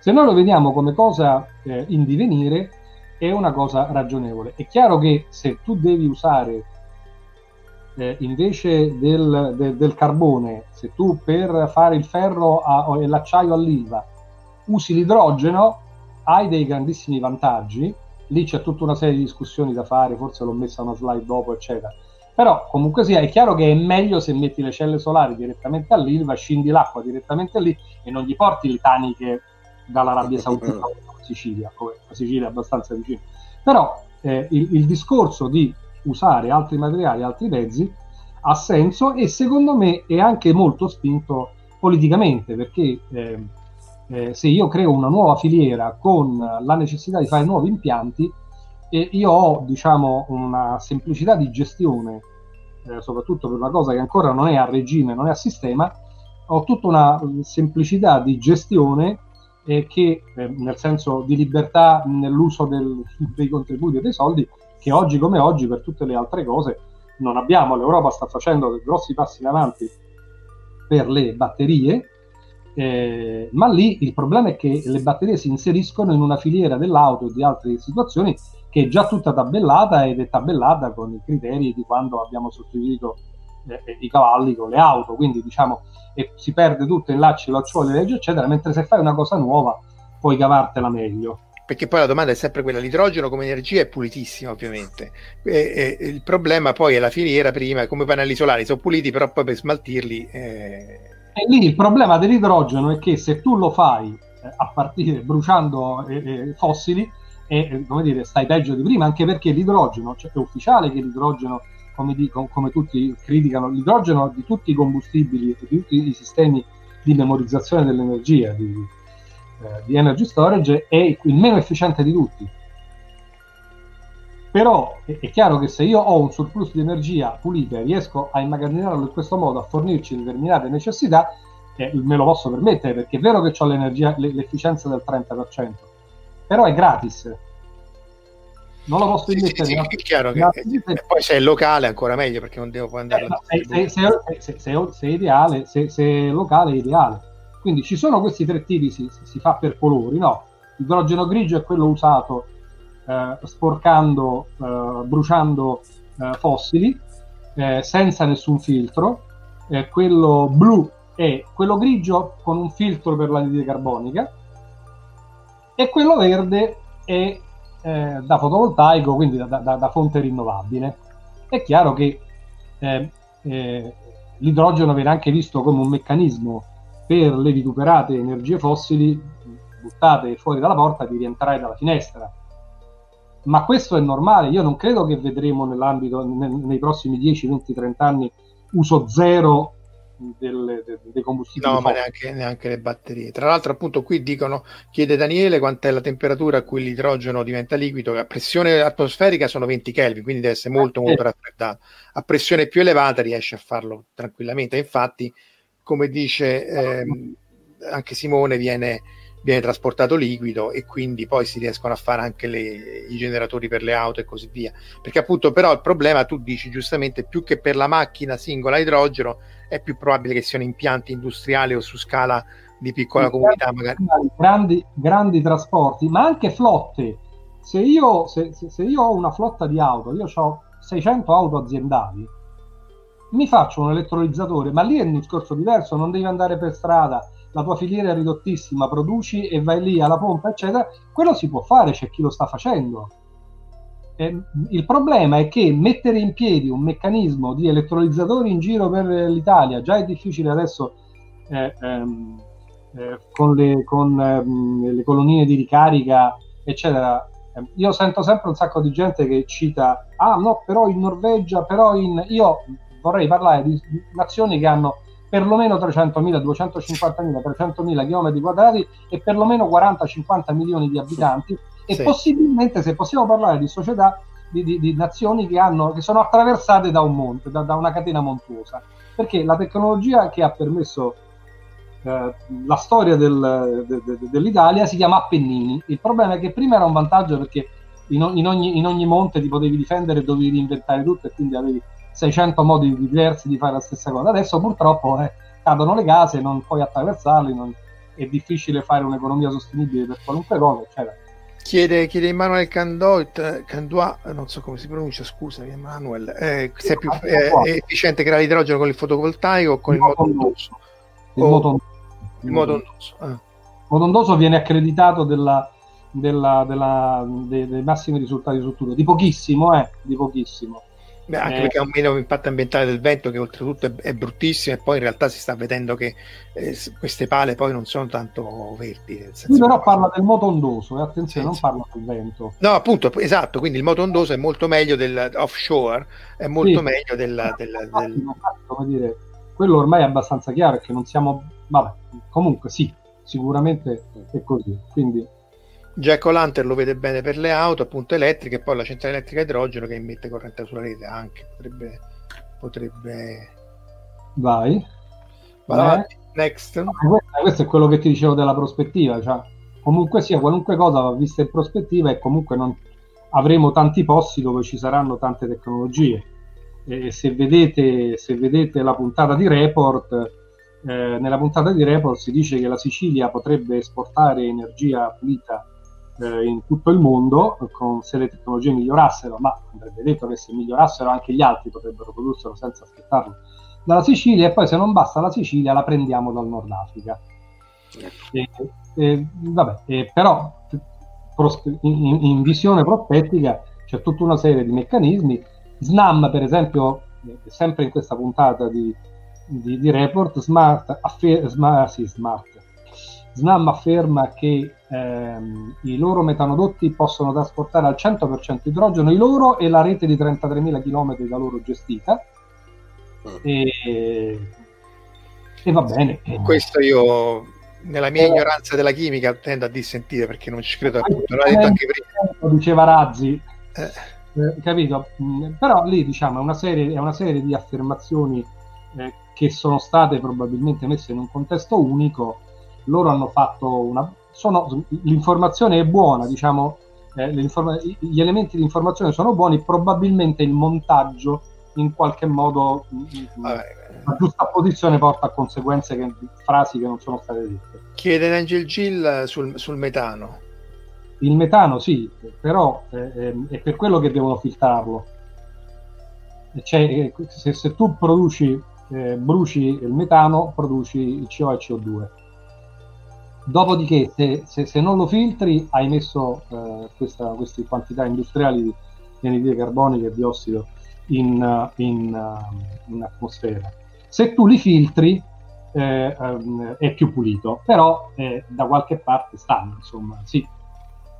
Se noi lo vediamo come cosa eh, in divenire, è una cosa ragionevole. È chiaro che se tu devi usare Eh, invece del, de, del carbone, se tu per fare il ferro a, e l'acciaio all'Ilva usi l'idrogeno, hai dei grandissimi vantaggi. Lì c'è tutta una serie di discussioni da fare, forse l'ho messa una slide dopo, eccetera. Però comunque sia, è chiaro che è meglio se metti le celle solari direttamente all'Ilva, scindi l'acqua direttamente lì e non gli porti le taniche dall'Arabia Saudita o dalla Sicilia, come la Sicilia è abbastanza vicina. Però eh, il, il discorso di usare altri materiali, altri mezzi, ha senso, e secondo me è anche molto spinto politicamente, perché eh, eh, se io creo una nuova filiera con la necessità di fare nuovi impianti, eh, io ho, diciamo, una semplicità di gestione, eh, soprattutto per una cosa che ancora non è a regime, non è a sistema, ho tutta una semplicità di gestione e che eh, nel senso di libertà nell'uso del, dei contributi e dei soldi, che oggi come oggi per tutte le altre cose non abbiamo. L'Europa sta facendo dei grossi passi in avanti per le batterie, eh, ma lì il problema è che le batterie si inseriscono in una filiera dell'auto e di altre situazioni che è già tutta tabellata, ed è tabellata con i criteri di quando abbiamo sostituito eh, i cavalli con le auto, quindi diciamo e si perde tutto in lacci, lacciuoli, leggi eccetera, mentre se fai una cosa nuova puoi cavartela meglio. Perché poi la domanda è sempre quella, l'idrogeno come energia è pulitissima ovviamente, e, e, il problema poi è la filiera prima, come i pannelli solari, sono puliti però poi per smaltirli... Eh... E lì il problema dell'idrogeno è che se tu lo fai eh, a partire bruciando eh, fossili, eh, come dire, stai peggio di prima, anche perché l'idrogeno, cioè, è ufficiale che l'idrogeno, come, dico, come tutti criticano, l'idrogeno di tutti i combustibili e di tutti i sistemi di memorizzazione dell'energia, di... di energy storage, è il meno efficiente di tutti. Però è chiaro che se io ho un surplus di energia pulita e riesco a immagazzinarlo in questo modo, a fornirci determinate necessità, eh, me lo posso permettere, perché è vero che ho l'energia, l'efficienza del trenta per cento, però è gratis, non lo posso permettere. Sì, sì, sì, è chiaro che, e poi se è locale ancora meglio, perché non devo andare eh, no, se, se, se, se, se è ideale, se, se è locale è ideale. Quindi ci sono questi tre tipi, si, si fa per colori, no? L'idrogeno grigio è quello usato eh, sporcando, eh, bruciando eh, fossili, eh, senza nessun filtro, eh, quello blu è quello grigio con un filtro per l'anidride carbonica, e quello verde è eh, da fotovoltaico, quindi da, da, da fonte rinnovabile. È chiaro che eh, eh, l'idrogeno viene anche visto come un meccanismo per le vituperate energie fossili buttate fuori dalla porta di rientrare dalla finestra. Ma questo è normale, io non credo che vedremo nell'ambito ne, nei prossimi dieci, venti, trenta anni uso zero dei del combustibili. No, ma neanche, neanche le batterie. Tra l'altro appunto qui dicono, chiede Daniele quant'è la temperatura a cui l'idrogeno diventa liquido, che a pressione atmosferica sono venti Kelvin, quindi deve essere molto molto raffreddato. A pressione più elevata riesce a farlo tranquillamente, infatti come dice eh, anche Simone, viene, viene trasportato liquido, e quindi poi si riescono a fare anche le, i generatori per le auto e così via. Perché appunto però il problema, tu dici giustamente, più che per la macchina singola idrogeno, è più probabile che siano impianti industriali o su scala di piccola comunità, magari. Grandi, grandi trasporti, ma anche flotte. Se io, se, se io ho una flotta di auto, io ho seicento auto aziendali, mi faccio un elettrolizzatore, ma lì è un discorso diverso, non devi andare per strada, la tua filiera è ridottissima, produci e vai lì alla pompa eccetera, quello si può fare, c'è chi lo sta facendo. Eh, il problema è che mettere in piedi un meccanismo di elettrolizzatori in giro per l'Italia già è difficile adesso eh, ehm, eh, con, le, con ehm, le colonie di ricarica eccetera. Io sento sempre un sacco di gente che cita, ah no, però in Norvegia, però in... io vorrei parlare di nazioni che hanno perlomeno trecentomila, duecentocinquantamila, trecentomila chilometri quadrati e perlomeno quaranta cinquanta milioni di abitanti, e sì, possibilmente, se possiamo parlare di società, di, di, di nazioni che, hanno, che sono attraversate da un monte, da, da una catena montuosa, perché la tecnologia che ha permesso eh, la storia del, de, de, dell'Italia si chiama Appennini. Il problema è che prima era un vantaggio perché in, in, ogni, in ogni monte ti potevi difendere, dovevi reinventare tutto e quindi avevi seicento modi diversi di fare la stessa cosa. Adesso purtroppo eh, cadono le case, non puoi attraversarli, non... è difficile fare un'economia sostenibile per qualunque cosa, eccetera. Chiede, chiede Emanuel Candoa, non so come si pronuncia, scusa Emanuel, eh, se è più eh, è efficiente creare idrogeno con il fotovoltaico o con il, il moto ondoso? Il, o... il moto ondoso. Il ah. moto ondoso viene accreditato della, della, della, dei, dei massimi risultati sul tutto, di pochissimo, eh, di pochissimo. Beh, anche eh. perché ha un minimo impatto ambientale del vento, che oltretutto è, è bruttissimo, e poi in realtà si sta vedendo che eh, queste pale poi non sono tanto verdi. Nel senso, lui però parla non... del moto ondoso, e attenzione, senso. non parla del vento. No, appunto, esatto, quindi il moto ondoso è molto meglio del offshore, è molto sì. meglio della, della, del... Infatti, infatti, come dire, quello ormai è abbastanza chiaro, che non siamo... Vabbè, comunque sì, sicuramente è così, quindi... Jack O'Lantern lo vede bene per le auto appunto elettriche, e poi la centrale elettrica idrogeno che emette corrente sulla rete anche potrebbe, potrebbe... vai, vai. Next. Questo è quello che ti dicevo della prospettiva, cioè comunque sia, qualunque cosa va vista in prospettiva, e comunque non avremo tanti posti dove ci saranno tante tecnologie. E se vedete, se vedete la puntata di Report, eh, nella puntata di Report si dice che la Sicilia potrebbe esportare energia pulita eh, in tutto il mondo con, se le tecnologie migliorassero, ma andrebbe detto che se migliorassero anche gli altri potrebbero produrselo senza aspettarlo dalla Sicilia, e poi se non basta la Sicilia la prendiamo dal Nord Africa. E, e, vabbè, e però in, in visione prospettica c'è tutta una serie di meccanismi. Snam, per esempio, sempre in questa puntata di, di, di Report, Smart affer- sma- sì, Smart. Snam afferma che ehm, i loro metanodotti possono trasportare al cento per cento idrogeno, i loro e la rete di trentatremila chilometri da loro gestita, e, e va bene. Questo io... nella mia eh, ignoranza della chimica tendo a dissentire, perché non ci credo, appunto, l'ha detto anche prima, diceva Razzi, eh. Eh, capito? Però lì, diciamo, è una serie, è una serie di affermazioni eh, che sono state probabilmente messe in un contesto unico. Loro hanno fatto una, sono, l'informazione è buona, diciamo, eh, gli elementi di informazione sono buoni, probabilmente il montaggio in qualche modo, la giusta posizione porta a conseguenze che, frasi che non sono state dette. Chiede Angel Gill sul, sul metano. Il metano sì, però eh, è per quello che devono filtrarlo. Cioè, se, se tu produci, eh, bruci il metano, produci il C O e il C O due. Dopodiché, se, se, se non lo filtri, hai messo eh, questa, queste quantità industriali di anidride carbonica e biossido in, in, in atmosfera. Se tu li filtri eh, ehm, è più pulito, però eh, da qualche parte stanno, insomma, sì.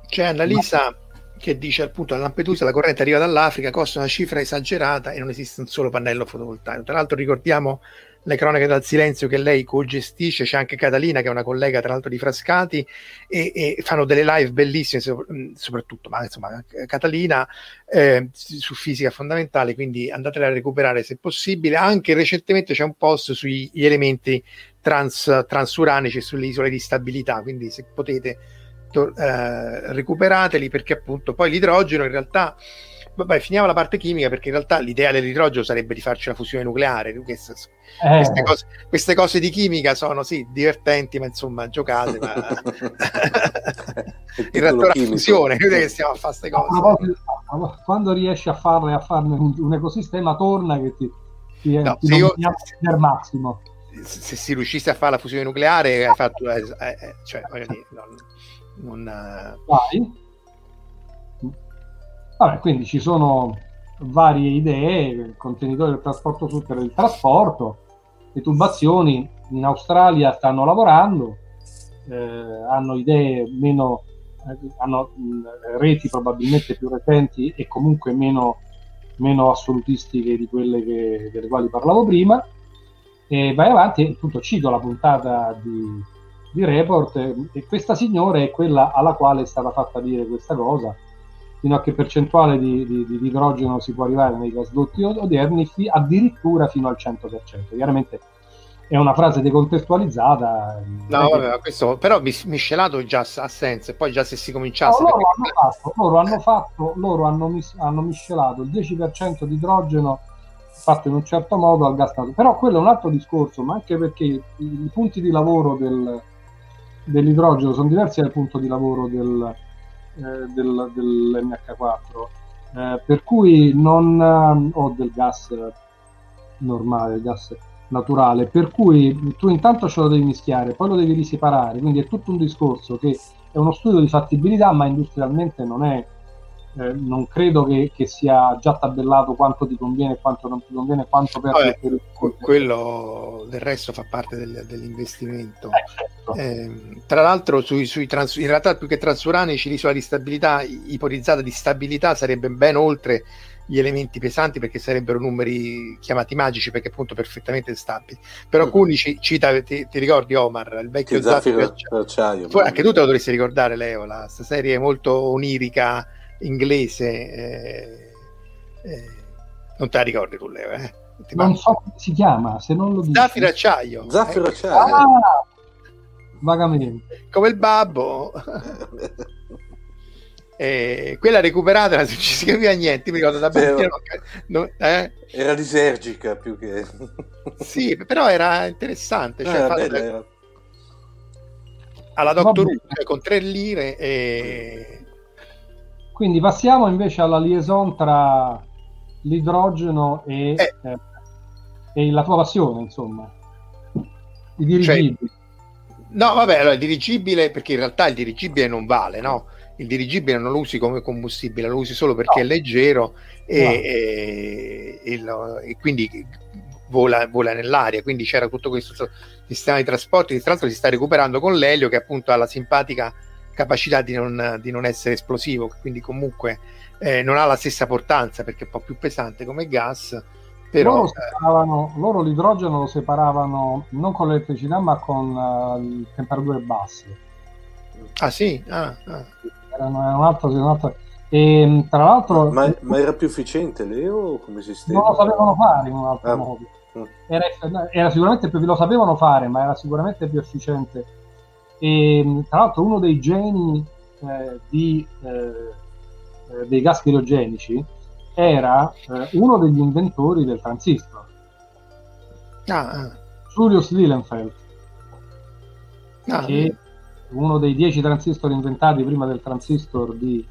C'è Annalisa, ma... che dice appunto: a Lampedusa la corrente arriva dall'Africa, costa una cifra esagerata e non esiste un solo pannello fotovoltaico. Tra l'altro ricordiamo le cronache dal silenzio che lei co-gestisce, c'è anche Catalina che è una collega tra l'altro di Frascati, e, e fanno delle live bellissime, so, soprattutto, ma insomma Catalina eh, su fisica fondamentale, quindi andatela a recuperare se possibile. Anche recentemente c'è un post sugli elementi trans, transuranici, sulle isole di stabilità, quindi se potete to- eh, recuperateli, perché appunto poi l'idrogeno in realtà... Vabbè, finiamo la parte chimica, perché in realtà l'idea dell'idrogeno sarebbe di farci la fusione nucleare. Queste, eh. queste, cose, queste cose di chimica sono sì divertenti, ma insomma giocate. Ma... in realtà la fusione, credo che stiamo a fare queste cose. Quando riesci a farle, a farne un ecosistema, torna che ti, ti, no, ti io... al massimo. Se, se si riuscisse a fare la fusione nucleare, hai fatto, eh, eh, cioè, voglio dire, non. non Vai. Vabbè, quindi ci sono varie idee, il contenitore del trasporto su per il trasporto, le tubazioni in Australia stanno lavorando, eh, hanno idee meno, eh, hanno mh, reti probabilmente più recenti e comunque meno, meno assolutistiche di quelle che, delle quali parlavo prima, e vai avanti, e appunto cito la puntata di, di Report, e, e questa signora è quella alla quale è stata fatta dire questa cosa. Fino a che percentuale di, di, di idrogeno si può arrivare nei gasdotti odierni, fi, addirittura fino al cento per cento. Chiaramente è una frase decontestualizzata. No, vabbè, che... questo però miscelato già ha senso, e poi già se si cominciasse... No, loro, perché... hanno fatto, loro hanno fatto, loro hanno, mis, hanno miscelato il dieci per cento di idrogeno fatto in un certo modo al gas naturale. Però quello è un altro discorso, ma anche perché i, i punti di lavoro del, dell'idrogeno sono diversi dal punto di lavoro del... Del, dell'emme acca quattro, eh, per cui non o oh, del gas normale, del gas naturale, per cui tu intanto ce lo devi mischiare, poi lo devi riseparare, quindi è tutto un discorso che è uno studio di fattibilità, ma industrialmente non è, eh, non credo che, che sia già tabellato quanto ti conviene, quanto non ti conviene, quanto per, Vabbè, per... quello del resto fa parte del, dell'investimento. Eh. Eh, tra l'altro sui, sui trans, in realtà più che transuranici l'isola di stabilità ipotizzata di stabilità sarebbe ben oltre gli elementi pesanti, perché sarebbero numeri chiamati magici, perché appunto perfettamente stabili. Però mm-hmm. Cuni ci, cita, ti, ti ricordi Omar, il vecchio zaffiro d'acciaio, d'acciaio poi, anche tu te lo dovresti ricordare Leo, la sta serie molto onirica inglese, eh, eh, non te la ricordi tu Leo, eh? Non so come si chiama, se non lo dico. Zaffiro acciaio, Zaffiro acciaio. Ah! vagamente come il babbo. E quella recuperata non si capiva niente, mi ricordo da bambino, non... eh? Era disergica più che sì, però era interessante, cioè, era bella, era... alla Doctor Who, cioè, con tre lire e... Quindi passiamo invece alla liaison tra l'idrogeno e, eh. Eh, e la tua passione, insomma, i dirigibili. Cioè, no, vabbè, allora il dirigibile, perché in realtà il dirigibile non vale, no? Il dirigibile non lo usi come combustibile, lo usi solo perché no. è leggero e, no. e, e, lo, e quindi vola, vola nell'aria. Quindi c'era tutto questo sistema di trasporti che tra l'altro si sta recuperando con l'elio, che appunto ha la simpatica capacità di non, di non essere esplosivo, quindi comunque eh, non ha la stessa portanza perché è un po' più pesante come gas. Però loro, separavano, loro l'idrogeno lo separavano non con l'elettricità ma con uh, temperature basse. Ah sì? Ah, ah. Era un altro, un altro. E, tra l'altro ma, ma era più efficiente Leo come sistema? Non lo sapevano fare in un altro ah. modo. Era, era sicuramente più, lo sapevano fare, ma era sicuramente più efficiente. E, tra l'altro uno dei geni eh, di, eh, dei gas criogenici era eh, uno degli inventori del transistor, ah. Julius Lilienfeld, ah. che uno dei dieci transistor inventati prima del transistor di,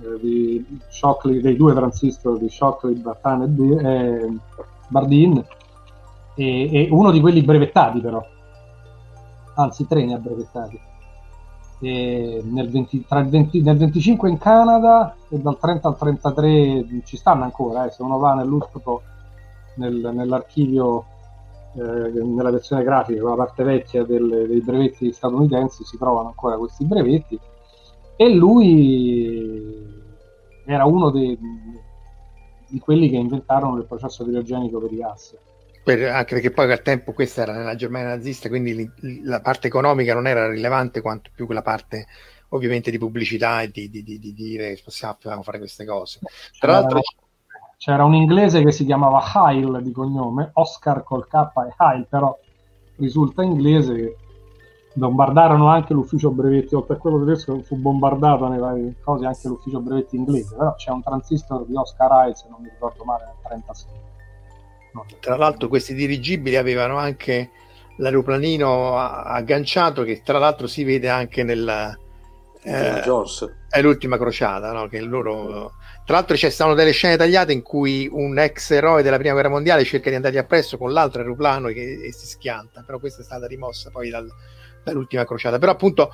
eh, di Shockley, dei due transistor di Shockley, Bartan e eh, Bardeen, e, e uno di quelli brevettati, però, anzi tre ne ha brevettati. E nel venti, tra il venti, nel venticinque in Canada e dal trenta al trentatré ci stanno ancora, eh, se uno va nell'ultimo nel, nell'archivio eh, nella versione grafica, la parte vecchia del, dei brevetti statunitensi, si trovano ancora questi brevetti. E lui era uno dei, di quelli che inventarono il processo criogenico per i gas. Per, anche perché poi al tempo questa era nella Germania nazista, quindi li, la parte economica non era rilevante quanto più quella parte ovviamente di pubblicità e di, di, di, di dire possiamo fare queste cose. Tra l'altro c'era un inglese che si chiamava Heil di cognome, Oscar col K e Heil, però risulta inglese, che bombardarono anche l'ufficio brevetti, oltre a quello tedesco fu bombardato nei vari cose anche l'ufficio brevetti inglese, però c'è un transistor di Oscar Heil, se non mi ricordo male, nel trentasei. Tra l'altro questi dirigibili avevano anche l'aeroplanino agganciato, che tra l'altro si vede anche nel eh, è l'ultima crociata, no? Che loro, tra l'altro ci sono delle scene tagliate in cui un ex eroe della prima guerra mondiale cerca di andargli appresso con l'altro aeroplano che, e si schianta, però questa è stata rimossa poi dal, dall'ultima crociata. Però appunto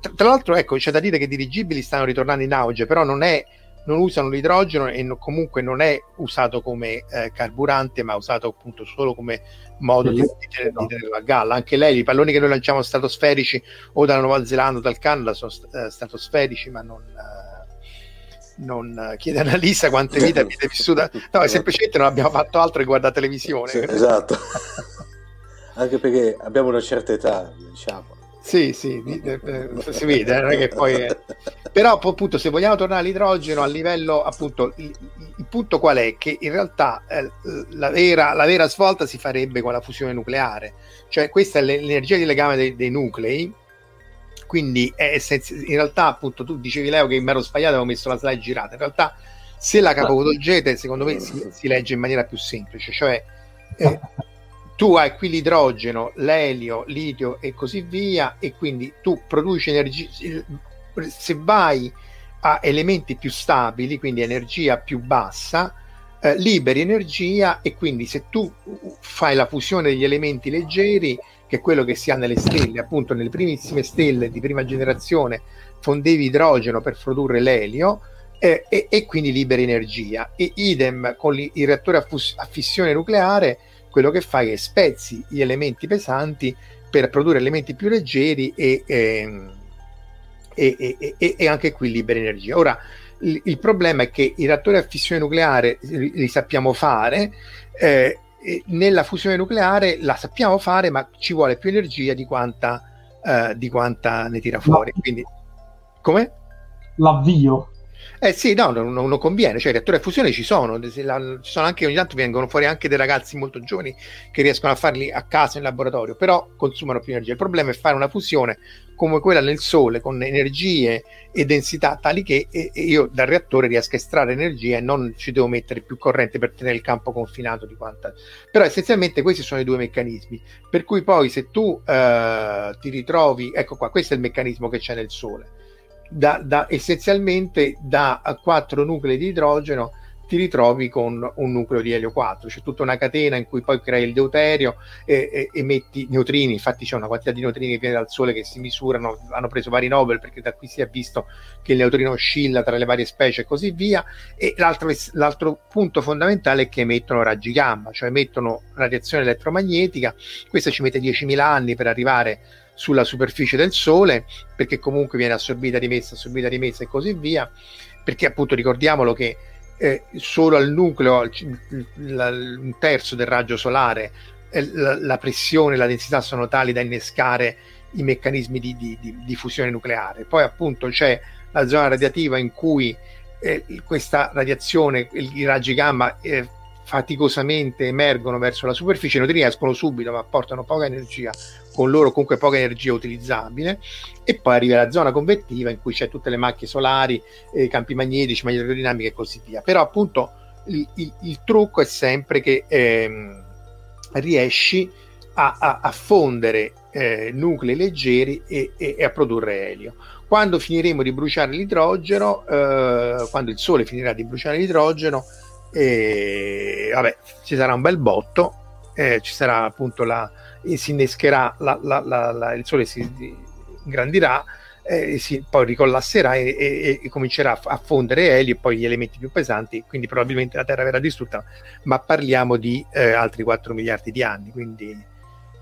tra, tra l'altro ecco, c'è da dire che i dirigibili stanno ritornando in auge, però non è non usano l'idrogeno e no, comunque non è usato come eh, carburante, ma usato appunto solo come modo sì, di, di, tenere, no. di tenerlo a galla. Anche lei, i palloni che noi lanciamo stratosferici o dalla Nuova Zelanda o dal Canada sono uh, stratosferici, ma non, uh, non uh, chiede a Annalisa quante vite avete vissuta. No, semplicemente non abbiamo fatto altro che guardare televisione. Sì, esatto. Anche perché abbiamo una certa età, diciamo. Sì, sì, si vede, non è che poi è... però appunto se vogliamo tornare all'idrogeno a livello appunto il, il punto qual è? Che in realtà eh, la, vera, la vera svolta si farebbe con la fusione nucleare, cioè questa è l'energia di legame dei, dei nuclei, quindi è senza, in realtà appunto tu dicevi Leo che mi ero sbagliato, avevo messo la slide girata, in realtà se la capovolgete secondo me si, si legge in maniera più semplice, cioè eh, tu hai qui l'idrogeno, l'elio, litio e così via, e quindi tu produci energia. Se vai a elementi più stabili, quindi energia più bassa, eh, liberi energia, e quindi se tu fai la fusione degli elementi leggeri, che è quello che si ha nelle stelle, appunto nelle primissime stelle di prima generazione fondevi idrogeno per produrre l'elio, eh, e, e quindi liberi energia. E idem con il reattore a, fus- a fissione nucleare, quello che fai è spezzi gli elementi pesanti per produrre elementi più leggeri e, e, e, e, e anche qui libera energia. Ora, il, il problema è che i reattori a fissione nucleare li, li sappiamo fare, eh, nella fusione nucleare la sappiamo fare, ma ci vuole più energia di quanta, eh, di quanta ne tira fuori. Quindi, come? L'avvio. Eh sì, no, non, non conviene, cioè i reattori a fusione ci sono, la, ci sono anche, ogni tanto vengono fuori anche dei ragazzi molto giovani che riescono a farli a casa in laboratorio, però consumano più energia. Il problema è fare una fusione come quella nel Sole, con energie e densità tali che e, e io dal reattore riesco a estrarre energia e non ci devo mettere più corrente per tenere il campo confinato di quanta. Però essenzialmente questi sono i due meccanismi, per cui poi se tu eh, ti ritrovi, ecco qua, questo è il meccanismo che c'è nel Sole. Da, da, essenzialmente da quattro nuclei di idrogeno ti ritrovi con un nucleo di elio quattro, c'è tutta una catena in cui poi crei il deuterio e, e, e metti neutrini. Infatti c'è una quantità di neutrini che viene dal Sole che si misurano, hanno preso vari Nobel perché da qui si è visto che il neutrino oscilla tra le varie specie e così via. E l'altro, l'altro punto fondamentale è che emettono raggi gamma, cioè emettono radiazione elettromagnetica. Questa ci mette diecimila anni per arrivare sulla superficie del Sole, perché comunque viene assorbita, rimessa, assorbita, rimessa e così via, perché appunto ricordiamolo che eh, solo al nucleo al, la, un terzo del raggio solare eh, la, la pressione e la densità sono tali da innescare i meccanismi di, di, di, di fusione nucleare. Poi appunto c'è la zona radiativa in cui eh, questa radiazione, i raggi gamma eh, faticosamente emergono verso la superficie, non riescono subito ma portano poca energia con loro, comunque poca energia utilizzabile, e poi arriva la zona convettiva in cui c'è tutte le macchie solari, eh, campi magnetici, maglie aerodinamiche e così via. Però appunto il, il, il trucco è sempre che ehm, riesci a, a, a fondere eh, nuclei leggeri e, e, e a produrre elio. Quando finiremo di bruciare l'idrogeno, eh, quando il Sole finirà di bruciare l'idrogeno, e vabbè, ci sarà un bel botto, eh, ci sarà appunto la, e si innescherà la, la, la, la, il Sole si ingrandirà, eh, si, poi ricollasserà e, e, e comincerà a fondere elio e poi gli elementi più pesanti, quindi probabilmente la Terra verrà distrutta, ma parliamo di eh, altri quattro miliardi di anni, quindi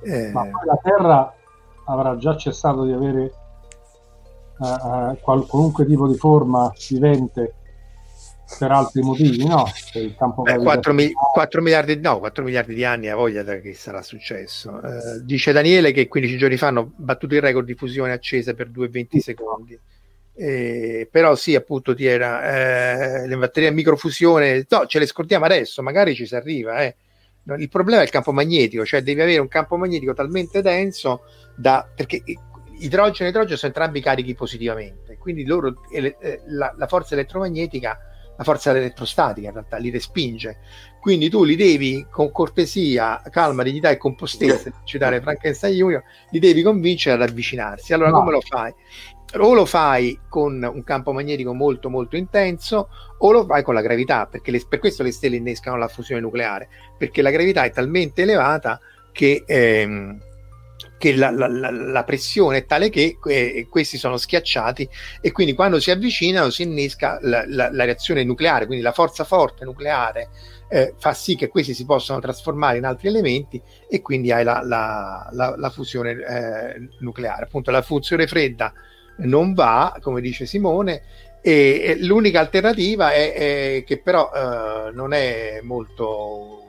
eh... ma poi la Terra avrà già cessato di avere eh, qualunque tipo di forma vivente per altri motivi, no? Per il campo Beh, quattro miliardi di anni, ha voglia che sarà successo. Eh, dice Daniele che quindici giorni fa hanno battuto il record di fusione accesa per due virgola venti secondi. Eh, però sì, appunto, Tiera, eh, le batterie a microfusione, no, ce le scordiamo adesso, magari ci si arriva, eh. Il problema è il campo magnetico, cioè devi avere un campo magnetico talmente denso da... perché idrogeno e idrogeno sono entrambi carichi positivamente, quindi loro, eh, la, la forza elettromagnetica, la forza elettrostatica in realtà li respinge, quindi tu li devi con cortesia, calma, dignità e compostezza, citare Frankenstein Junior, li devi convincere ad avvicinarsi. Allora no, come lo fai? O lo fai con un campo magnetico molto molto intenso, o lo fai con la gravità, perché le, per questo le stelle innescano la fusione nucleare, perché la gravità è talmente elevata che ehm, che la, la, la pressione è tale che eh, questi sono schiacciati e quindi quando si avvicinano si innesca la, la, la reazione nucleare, quindi la forza forte nucleare eh, fa sì che questi si possano trasformare in altri elementi e quindi hai la, la, la, la fusione eh, nucleare. Appunto la fusione fredda non va, come dice Simone, e, e l'unica alternativa è, è che però eh, non è molto...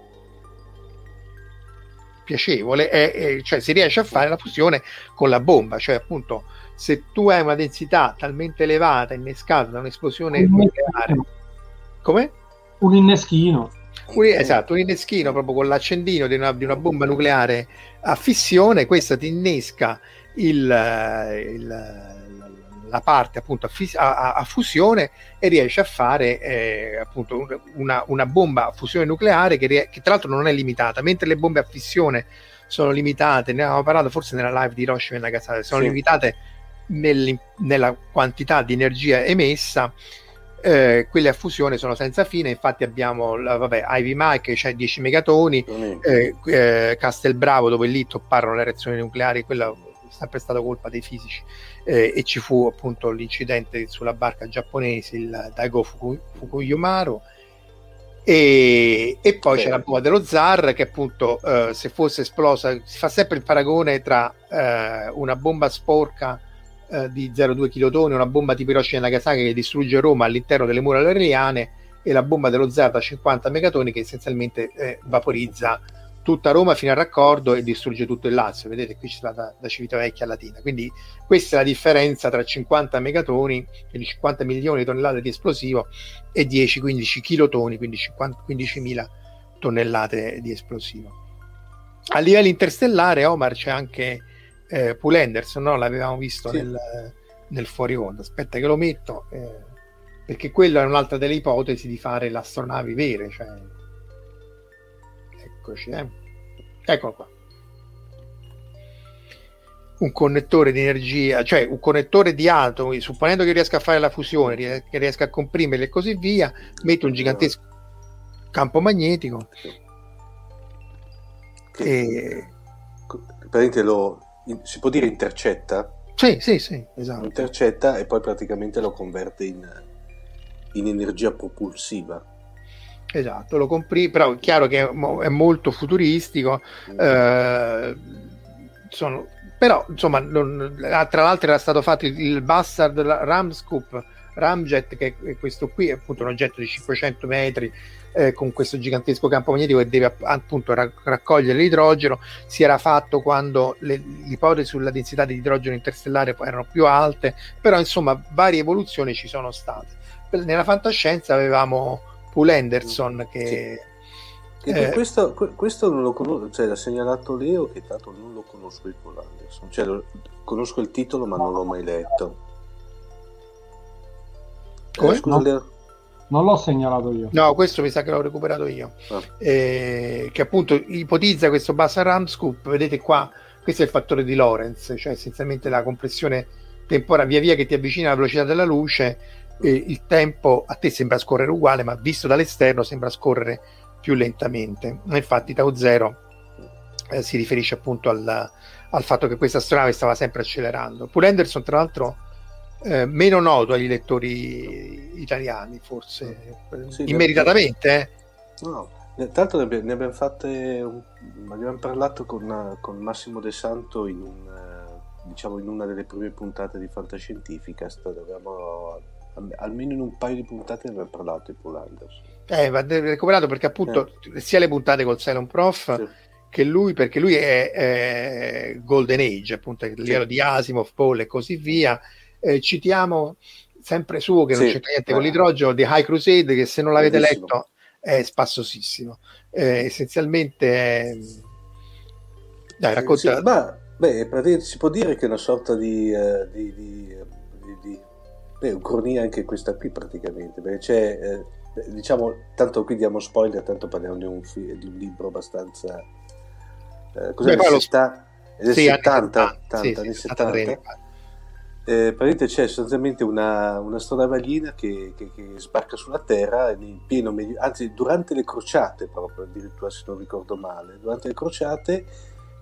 piacevole, è, è, cioè si riesce a fare la fusione con la bomba, cioè appunto se tu hai una densità talmente elevata innescata da un'esplosione un nucleare, come? Un inneschino. Un, esatto, un inneschino proprio con l'accendino di una, di una bomba nucleare a fissione, questa ti innesca il, il la parte appunto a, fis- a, a fusione e riesce a fare eh, appunto una, una bomba a fusione nucleare che, rie- che tra l'altro non è limitata, mentre le bombe a fissione sono limitate, ne avevamo parlato forse nella live di Hiroshima e Nagasaki, sono sì. limitate nel, nella quantità di energia emessa, eh, quelle a fusione sono senza fine. Infatti abbiamo la, vabbè, Ivy Mike c'è cioè dieci megatoni, mm. eh, eh, Castelbravo dove lì topparono le reazioni nucleari, quella sempre stata colpa dei fisici, eh, e ci fu appunto l'incidente sulla barca giapponese, il Daigo Fuku, Fukuyomaru, e, e poi sì. c'è la bomba dello zar che appunto eh, se fosse esplosa, si fa sempre il paragone tra eh, una bomba sporca eh, di zero virgola due chilotoni, una bomba tipo Hiroshima e Nagasaki che distrugge Roma all'interno delle mura aureliane, e la bomba dello zar da cinquanta megatoni che essenzialmente eh, vaporizza tutta Roma fino al raccordo e distrugge tutto il Lazio. Vedete, qui c'è la, la Civitavecchia a Latina. Quindi questa è la differenza tra cinquanta megatoni, quindi cinquanta milioni di tonnellate di esplosivo, e dieci quindici chilotoni, quindi quindicimila tonnellate di esplosivo. A livello interstellare, Omar, c'è anche eh, Poul Anderson, no? L'avevamo visto, sì, nel, nel fuori onda. Aspetta che lo metto, eh, perché quella è un'altra delle ipotesi di fare le astronavi vere, cioè... Eccoci, eh. Eccolo qua, un connettore di energia, cioè un connettore di atomi, supponendo che riesca a fare la fusione, che riesca a comprimerle e così via, mette un gigantesco campo magnetico che, e... praticamente lo, si può dire intercetta? Sì, sì, sì, esatto. Lo intercetta e poi praticamente lo converte in, in energia propulsiva. Esatto, lo compri, però è chiaro che è molto futuristico, eh, sono, però insomma non, tra l'altro era stato fatto il, il Bastard Ramscoop Ramjet, che è questo qui, è appunto un oggetto di cinquecento metri eh, con questo gigantesco campo magnetico che deve appunto raccogliere l'idrogeno. Si era fatto quando le ipotesi sulla densità di idrogeno interstellare erano più alte, però insomma varie evoluzioni ci sono state. Nella fantascienza avevamo Poul Anderson, che, sì, che eh, questo, questo non lo conosco, cioè l'ha segnalato Leo, che tanto non lo conosco il Poul Anderson, cioè lo, conosco il titolo ma non l'ho mai letto. Eh, scusa, no, Leo. Non l'ho segnalato io. No, questo mi sa che l'ho recuperato io, ah. eh, che appunto ipotizza questo Bastard Ramscoop. Vedete qua, questo è il fattore di Lorentz, cioè essenzialmente la compressione temporale, via via che ti avvicina alla velocità della luce. E il tempo a te sembra scorrere uguale, ma visto dall'esterno sembra scorrere più lentamente. Infatti Tau Zero eh, si riferisce appunto al, al fatto che questa astronave stava sempre accelerando. Poul Anderson, tra l'altro, eh, meno noto agli lettori italiani, forse, sì, immeritatamente. Ne abbiamo... eh. No, tanto ne, ne abbiamo fatte un... abbiamo parlato con, con Massimo De Santo in, un, diciamo, in una delle prime puntate di Fantascientificast. Abbiamo... almeno in un paio di puntate ne abbiamo parlato di Poul Anderson. Eh, va recuperato, perché appunto eh. sia le puntate col Cylon Prof, sì, che lui, perché lui è, è Golden Age, appunto, il livello, sì, di Asimov, Paul e così via. Eh, citiamo sempre suo, che sì, non c'entra niente con l'idrogeno, The High Crusade, che se non l'avete bellissimo letto è spassosissimo. Eh, essenzialmente è... dai, racconta. Sì, ma beh, si può dire che è una sorta di... Uh, di, di, di, di... Beh, cronia anche questa qui praticamente, perché c'è, eh, diciamo, tanto qui diamo spoiler, tanto parliamo di un, fi- di un libro abbastanza... Eh, cos'è? Beh, lo... settanta, sì, settanta, settanta, sì, anni settanta. Eh, praticamente c'è sostanzialmente una, una stronavaglina che, che, che sbarca sulla Terra in pieno medio... anzi, durante le crociate proprio, addirittura se non ricordo male, durante le crociate,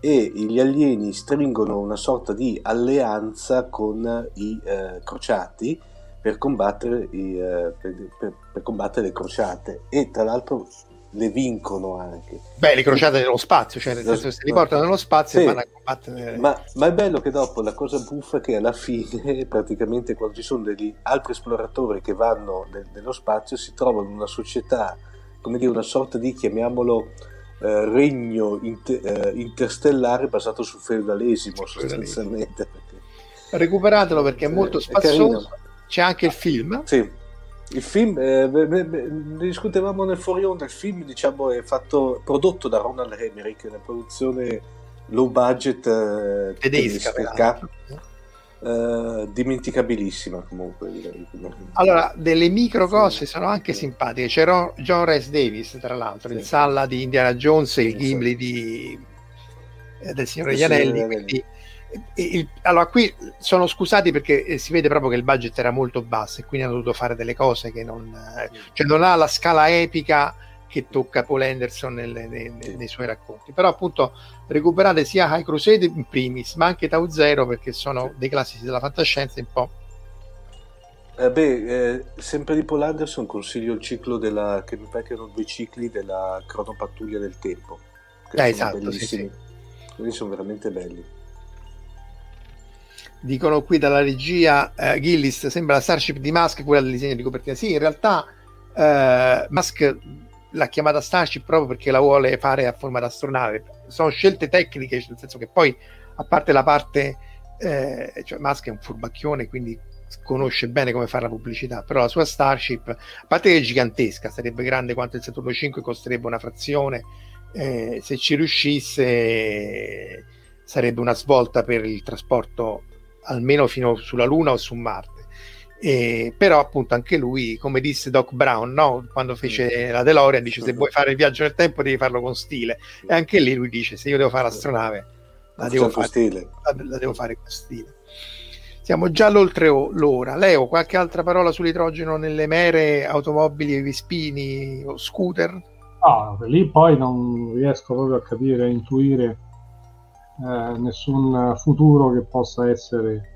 e gli alieni stringono una sorta di alleanza con i eh, crociati per combattere, i, eh, per, per, per combattere le crociate, e tra l'altro le vincono anche. Beh, le crociate nello spazio, cioè nel senso che si riportano nello spazio, sì, e vanno a combattere. Ma, ma è bello che dopo la cosa buffa è che alla fine praticamente quando ci sono degli altri esploratori che vanno nel, nello spazio si trovano una società, come dire, una sorta di, chiamiamolo... Eh, regno inter- eh, interstellare basato sul feudalesimo, sostanzialmente. Recuperatelo perché è molto eh, spazioso. È c'è anche il film. Sì, il film, eh, beh, beh, beh, ne discutevamo nel fuori onda. Il film, diciamo, è fatto, prodotto da Ronald Emmerich, una produzione low budget eh, tedesca. tedesca Uh, dimenticabilissima comunque. Allora, delle micro cose sono anche simpatiche. C'era John Rhys Davies, tra l'altro, sì, il Salla di Indiana Jones, il Gimli di, eh, del Signore degli Anelli. Quindi, il, il, allora, qui sono scusati perché si vede proprio che il budget era molto basso e quindi hanno dovuto fare delle cose che non, cioè non ha la scala epica che tocca Poul Anderson nel, nel, sì, nei suoi racconti. Però appunto recuperate sia High Crusade in primis, ma anche Tau Zero, perché sono, sì, dei classici della fantascienza un po'. Eh beh, eh, sempre di Poul Anderson consiglio il ciclo della, che mi pare che erano due cicli, della Cronopattuglia del Tempo, che eh, sono esatto, bellissimi, sì, sì, sono veramente belli. Dicono qui dalla regia, eh, Gillis, sembra la Starship di Musk, quella del disegno di copertina. Sì, in realtà eh, Musk l'ha chiamata Starship proprio perché la vuole fare a forma d'astronave. Sono scelte tecniche, nel senso che poi, a parte la parte eh, cioè Musk è un furbacchione, quindi conosce bene come fare la pubblicità, però la sua Starship, a parte che è gigantesca, sarebbe grande quanto il Saturno cinque, costerebbe una frazione, eh, se ci riuscisse sarebbe una svolta per il trasporto almeno fino sulla Luna o su Marte. Eh, però appunto anche lui, come disse Doc Brown, no? Quando fece la DeLorean, dice se vuoi fare il viaggio nel tempo devi farlo con stile, e anche lì lui dice se io devo fare l'astronave la devo fare, stile. La, la devo fare con stile. Siamo già all'oltre l'ora. Leo, qualche altra parola sull'idrogeno nelle mere, automobili, vispini o scooter? No, lì poi non riesco proprio a capire, a intuire eh, nessun futuro che possa essere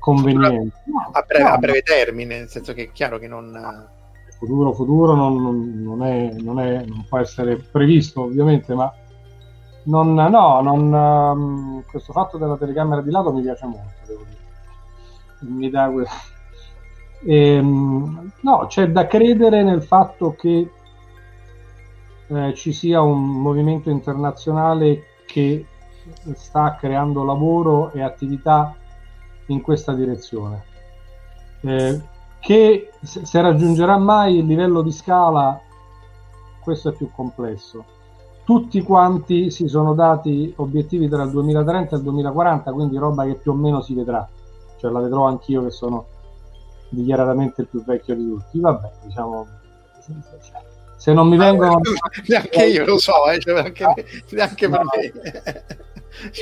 conveniente a breve, no, a breve termine, nel senso che è chiaro che non futuro futuro non, non, è, non è non può essere previsto ovviamente, ma non no non questo fatto della telecamera di lato mi piace molto, devo dire, mi dà e, no c'è da credere nel fatto che eh, ci sia un movimento internazionale che sta creando lavoro e attività in questa direzione, eh, che se raggiungerà mai il livello di scala, questo è più complesso. Tutti quanti si sono dati obiettivi tra il duemilatrenta e il duemilaquaranta, quindi roba che più o meno si vedrà, cioè la vedrò anch'io che sono dichiaratamente il più vecchio di tutti, vabbè, diciamo, se non mi vengono ah, neanche io lo so, eh, cioè, anche, ah, neanche per no. me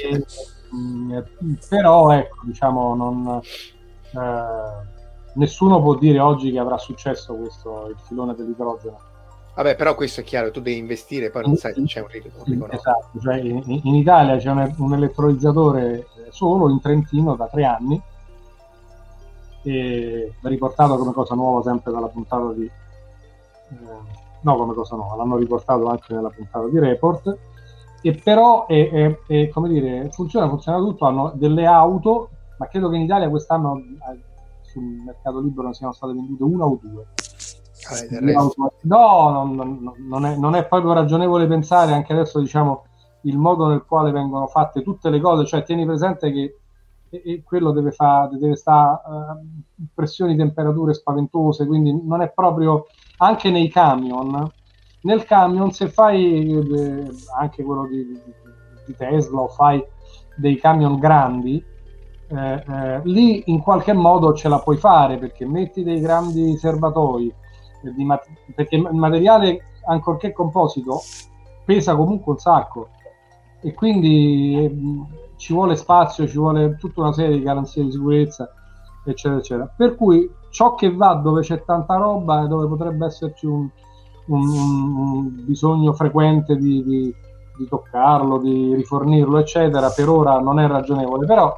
e, però ecco, diciamo, non, eh, nessuno può dire oggi che avrà successo questo, il filone dell'idrogeno. Vabbè, però questo è chiaro, tu devi investire, poi non in, sai se c'è un ritorno. Esatto, cioè in, in Italia c'è un, un elettrolizzatore solo in Trentino da tre anni, e riportato come cosa nuova sempre dalla puntata di eh, no come cosa nuova, l'hanno riportato anche nella puntata di Report. E però è, è, è, come dire, funziona, funziona tutto, hanno delle auto, ma credo che in Italia quest'anno sul mercato libero ne siano state vendute una o due. Ah, del resto. No, non, non, non, è, non è proprio ragionevole pensare anche adesso, diciamo, il modo nel quale vengono fatte tutte le cose, cioè tieni presente che e, e quello deve fare, deve stare uh, pressioni, temperature spaventose, quindi non è proprio, anche nei camion. Nel camion, se fai eh, anche quello di, di, di Tesla, o fai dei camion grandi, eh, eh, lì in qualche modo ce la puoi fare, perché metti dei grandi serbatoi, eh, di mat- perché il materiale, ancorché composito, pesa comunque un sacco, e quindi eh, ci vuole spazio, ci vuole tutta una serie di garanzie di sicurezza, eccetera, eccetera. Per cui ciò che va dove c'è tanta roba, dove potrebbe esserci un... Un, un bisogno frequente di, di, di toccarlo, di rifornirlo, eccetera, per ora non è ragionevole, però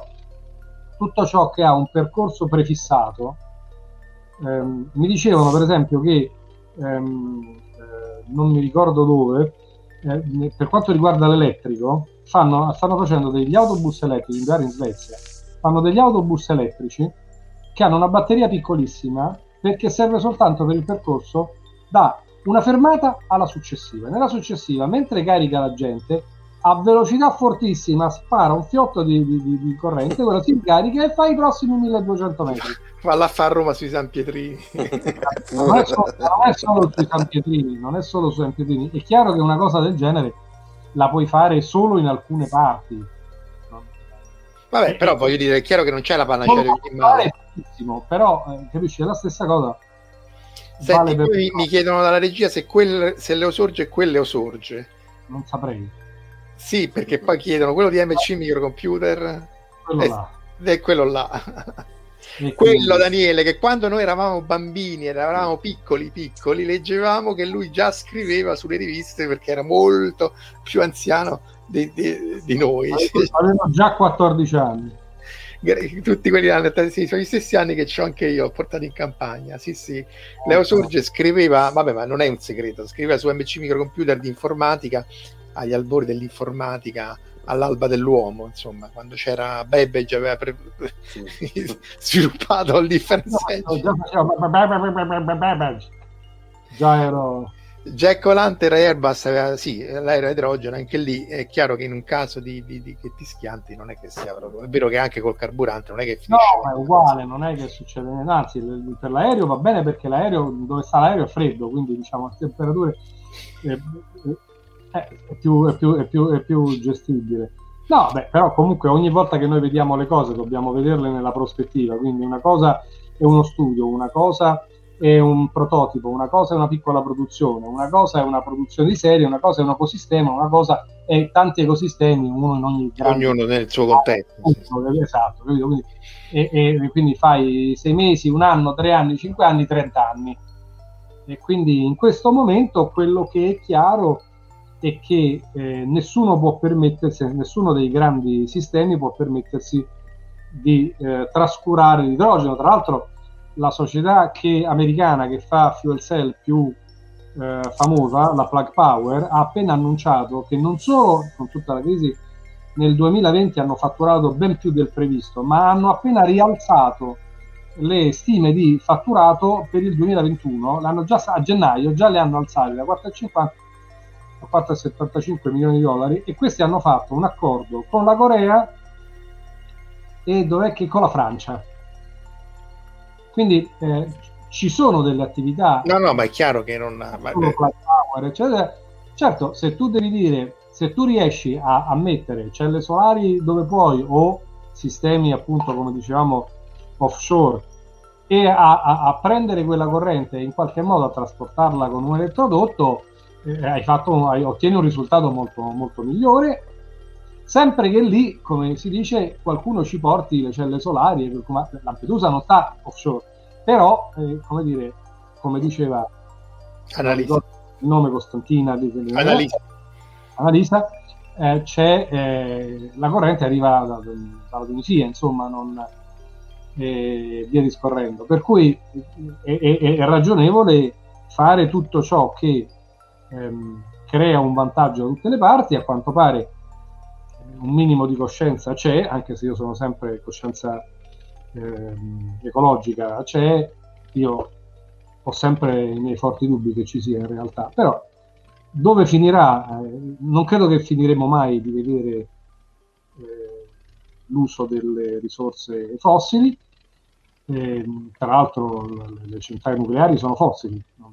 tutto ciò che ha un percorso prefissato, ehm, mi dicevano per esempio che ehm, eh, non mi ricordo dove, eh, per quanto riguarda l'elettrico, fanno, stanno facendo degli autobus elettrici, in Svezia, fanno degli autobus elettrici che hanno una batteria piccolissima, perché serve soltanto per il percorso da una fermata alla successiva. Nella successiva, mentre carica la gente, a velocità fortissima spara un fiotto di, di, di corrente, quella si carica e fa i prossimi milleduecento metri. Valla a fare Roma sui San Pietrini. Non è solo, non è solo sui San Pietrini, non è solo sui San Pietrini. È chiaro che una cosa del genere la puoi fare solo in alcune parti. Vabbè, però voglio dire, è chiaro che non c'è la panacea di ogni male. Però, eh, capisci, è la stessa cosa. Senti, vale per... mi chiedono dalla regia se, quel, se l'eosorge è quell'eosorge. Non saprei. Sì, perché poi chiedono quello di M C Microcomputer. Quello è, là. È quello là. E quello, quello, Daniele, che quando noi eravamo bambini, eravamo piccoli, piccoli, leggevamo che lui già scriveva sulle riviste perché era molto più anziano di, di, di noi. Aveva già quattordici anni. Tutti quelli sì, sono gli stessi anni che c'ho anche io, ho portato in campagna. Sì, sì. Leo Sorge scriveva, vabbè, ma non è un segreto, scriveva su M C Microcomputer di informatica, agli albori dell'informatica, all'alba dell'uomo, insomma, quando c'era Babbage aveva pre- sì. sviluppato il differenziale. No, no, già, già ero Jack O'Lantern e Airbus aveva, sì, l'aereo a idrogeno, anche lì è chiaro che in un caso di, di, di che ti schianti non è che sia proprio, è vero che anche col carburante non è che finisce, no, è uguale, non è che succede, anzi per l'aereo va bene perché l'aereo, dove sta l'aereo è freddo, quindi diciamo a temperature è, è, è, più, è, più, è, più, è più gestibile. No, beh, però comunque ogni volta che noi vediamo le cose dobbiamo vederle nella prospettiva, quindi una cosa è uno studio, una cosa è un prototipo, una cosa è una piccola produzione, una cosa è una produzione di serie, una cosa è un ecosistema, una cosa è tanti ecosistemi, uno in ogni grande... ognuno nel suo contesto, esatto, quindi, e, e quindi fai sei mesi, un anno, tre anni, cinque anni, trent'anni, e quindi in questo momento quello che è chiaro è che eh, nessuno può permettersi, nessuno dei grandi sistemi può permettersi di eh, trascurare l'idrogeno. Tra l'altro la società che, americana che fa fuel cell più eh, famosa, la Plug Power, ha appena annunciato che non solo con tutta la crisi nel duemilaventi hanno fatturato ben più del previsto, ma hanno appena rialzato le stime di fatturato per il duemilaventuno, l'hanno già, a gennaio già le hanno alzate da quattro virgola cinquanta a quattro virgola settantacinque milioni di dollari, e questi hanno fatto un accordo con la Corea e dov'è che con la Francia. Quindi eh, ci sono delle attività... No, no, ma è chiaro che non... Ma... Power, certo, se tu devi dire, se tu riesci a, a mettere celle solari dove puoi o sistemi appunto, come dicevamo, offshore, e a, a, a prendere quella corrente e in qualche modo a trasportarla con un elettrodotto, eh, hai fatto, hai, ottieni un risultato molto, molto migliore, sempre che lì, come si dice, qualcuno ci porti le celle solari, Lampedusa non sta offshore, però, eh, come dire, come diceva Analisa, il nome Costantina, Analisa, Analisa eh, c'è, eh, la corrente arriva da, da, dalla Tunisia, insomma, non, eh, via discorrendo, per cui è, è, è ragionevole fare tutto ciò che ehm, crea un vantaggio da tutte le parti, a quanto pare. Un minimo di coscienza c'è, anche se io sono sempre coscienza eh, ecologica c'è, io ho sempre i miei forti dubbi che ci sia in realtà, però dove finirà? Eh, non credo che finiremo mai di vedere eh, l'uso delle risorse fossili, eh, tra l'altro le, le centrali nucleari sono fossili, no?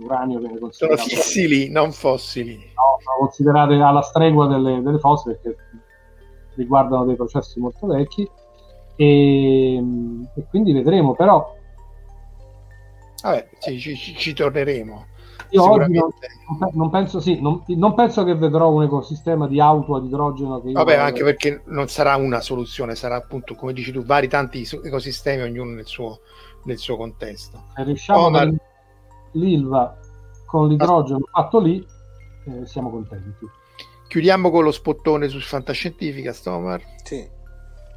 L'uranio viene considerato... Sono fissili, non fossili. No, sono considerate alla stregua delle, delle fossili perché riguardano dei processi molto vecchi e, e quindi vedremo, però... Vabbè, sì, ci, ci torneremo. Io oggi non, non, penso, sì, non, non penso che vedrò un ecosistema di auto ad idrogeno. Che io Vabbè, anche vedere. Perché non sarà una soluzione, sarà appunto, come dici tu, vari tanti ecosistemi, ognuno nel suo, nel suo contesto. E riusciamo oh, ma... a... l'Ilva con l'idrogeno fatto lì, eh, siamo contenti. Chiudiamo con lo spottone su Fantascientifica, Stomar. Sì,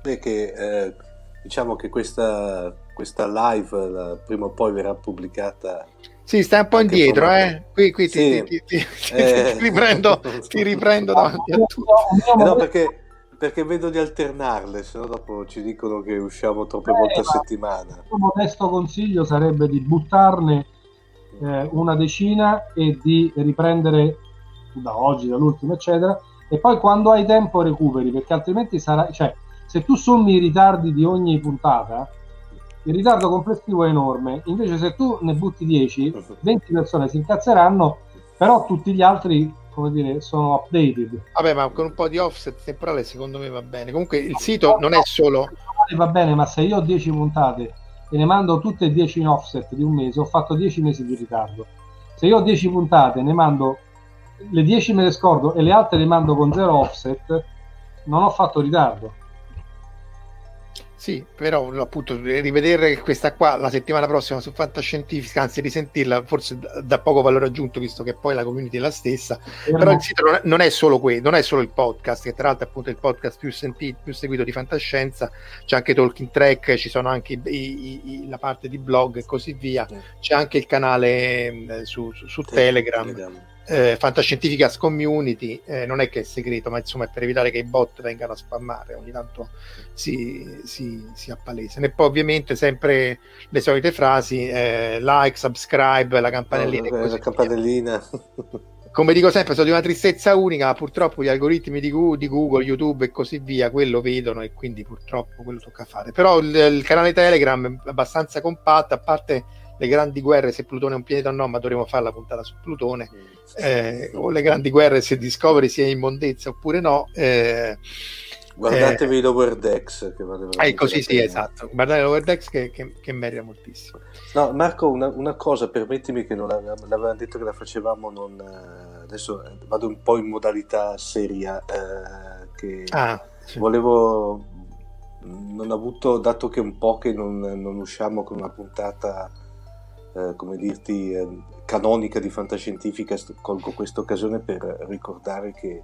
perché eh, diciamo che questa, questa live la, prima o poi verrà pubblicata. Sì, stai un po' indietro, come... eh. Qui, qui ti, sì. ti, ti, ti, eh... ti riprendo, ti riprendo davanti a tutti. No, perché, perché vedo di alternarle, sennò dopo ci dicono che usciamo troppe eh, volte a settimana. Il mio modesto consiglio sarebbe di buttarne una decina e di riprendere da oggi, dall'ultima eccetera, e poi quando hai tempo recuperi, perché altrimenti sarà, cioè se tu sommi i ritardi di ogni puntata il ritardo complessivo è enorme, invece se tu ne butti dieci venti persone si incazzeranno, però tutti gli altri, come dire, sono updated. Vabbè, ma con un po' di offset temporale secondo me va bene, comunque il sito non è solo va bene, ma se io ho dieci puntate e ne mando tutte e dieci in offset di un mese, ho fatto dieci mesi di ritardo. Se io ho dieci puntate, ne mando le dieci me le scordo e le altre le mando con zero offset, non ho fatto ritardo. Sì, però appunto rivedere questa qua la settimana prossima su Fantascientifica, anzi risentirla, forse dà poco valore aggiunto visto che poi la community è la stessa. Era... però il sito non è, non è solo quello, non è solo il podcast, che tra l'altro è appunto il podcast più sentito, più seguito di fantascienza, c'è anche Talking Track, ci sono anche i, i, i, la parte di blog e così via, c'è anche il canale eh, su, su, su Telegram. Telegram. eh, Fantascientificast Community, eh, non è che è segreto, ma insomma è per evitare che i bot vengano a spammare, ogni tanto si, si, si appalesano. E poi ovviamente sempre le solite frasi, eh, like, subscribe, la campanellina, oh, la campanellina. Come dico sempre, sono di una tristezza unica, ma purtroppo gli algoritmi di Google, YouTube e così via, quello vedono, e quindi purtroppo quello tocca fare. Però il, il canale Telegram è abbastanza compatto, a parte le grandi guerre se Plutone è un pianeta o no, ma dovremo fare la puntata su Plutone, eh, o le grandi guerre se Discovery sia immondezza oppure no. Eh, Guardatevi eh, l'Overdex, che vale eh, così sì, esatto. Guardate l'Overdex che, che, che merita moltissimo. No, Marco, una, una cosa, permettimi, che non l'avevamo detto che la facevamo, non, adesso vado un po' in modalità seria. Eh, che ah, sì. Volevo, non ho avuto, dato che un po' che non, non usciamo con una puntata, eh, come dirti, eh, canonica di Fantascientifica, colgo questa occasione per ricordare che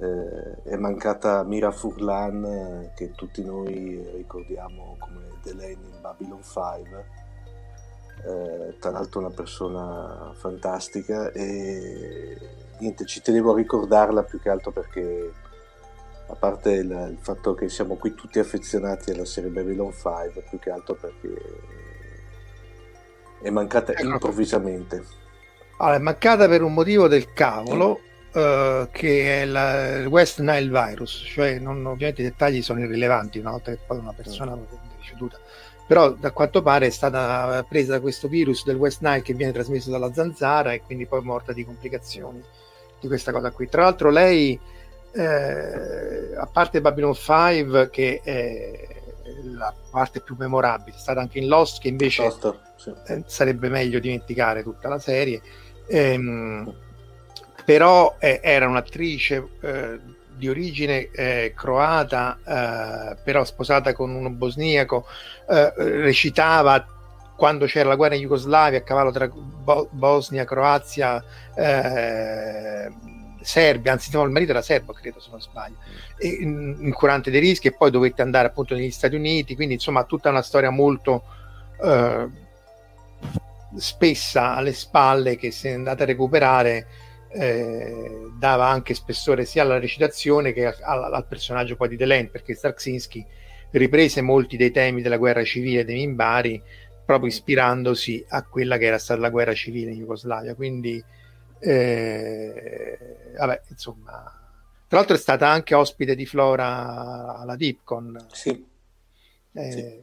Eh, è mancata Mira Furlan, eh, che tutti noi ricordiamo come Delenn in Babylon cinque, eh, tra l'altro una persona fantastica, e niente, ci tenevo a ricordarla più che altro perché, a parte il, il fatto che siamo qui tutti affezionati alla serie Babylon cinque, più che altro perché è mancata improvvisamente. Allora, è mancata per un motivo del cavolo, Uh, che è la, il West Nile virus, cioè non, ovviamente i dettagli sono irrilevanti una volta che poi una persona è deceduta, però da quanto pare è stata presa da questo virus del West Nile che viene trasmesso dalla zanzara, e quindi poi morta di complicazioni di questa cosa qui. Tra l'altro lei, eh, a parte Babylon cinque, che è la parte più memorabile, è stata anche in Lost, che invece Lost, sì. eh, sarebbe meglio dimenticare tutta la serie, ehm, però eh, era un'attrice eh, di origine eh, croata, eh, però sposata con uno bosniaco, eh, recitava quando c'era la guerra in Jugoslavia, a cavallo tra Bo- Bosnia, Croazia, eh, Serbia, anzi no, il marito era serbo, credo, se non sbaglio, e, in curante dei rischi, e poi dovette andare appunto negli Stati Uniti, quindi insomma tutta una storia molto... Eh, spessa alle spalle, che se andate a recuperare... Eh, dava anche spessore sia alla recitazione che al, al, al personaggio poi di Delenn, perché Starksinski riprese molti dei temi della guerra civile dei Minbari, proprio ispirandosi a quella che era stata la guerra civile in Jugoslavia, quindi eh, vabbè, insomma, tra l'altro è stata anche ospite di Flora alla Dipcon, sì, eh,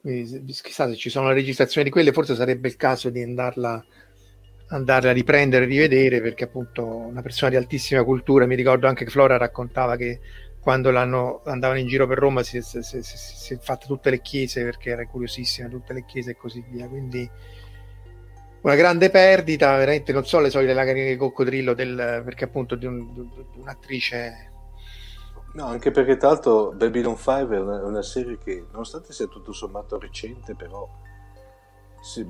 sì. Chissà se ci sono le registrazioni di quelle, forse sarebbe il caso di andarla andare a riprendere e rivedere, perché appunto una persona di altissima cultura. Mi ricordo anche che Flora raccontava che quando l'hanno, andavano in giro per Roma si, si, si, si è fatta tutte le chiese, perché era curiosissima, tutte le chiese e così via, quindi una grande perdita, veramente. Non so, le solite lacrime di coccodrillo del, perché appunto di, un, di un'attrice. No, anche perché tra l'altro Babylon cinque è una, una serie che, nonostante sia tutto sommato recente, però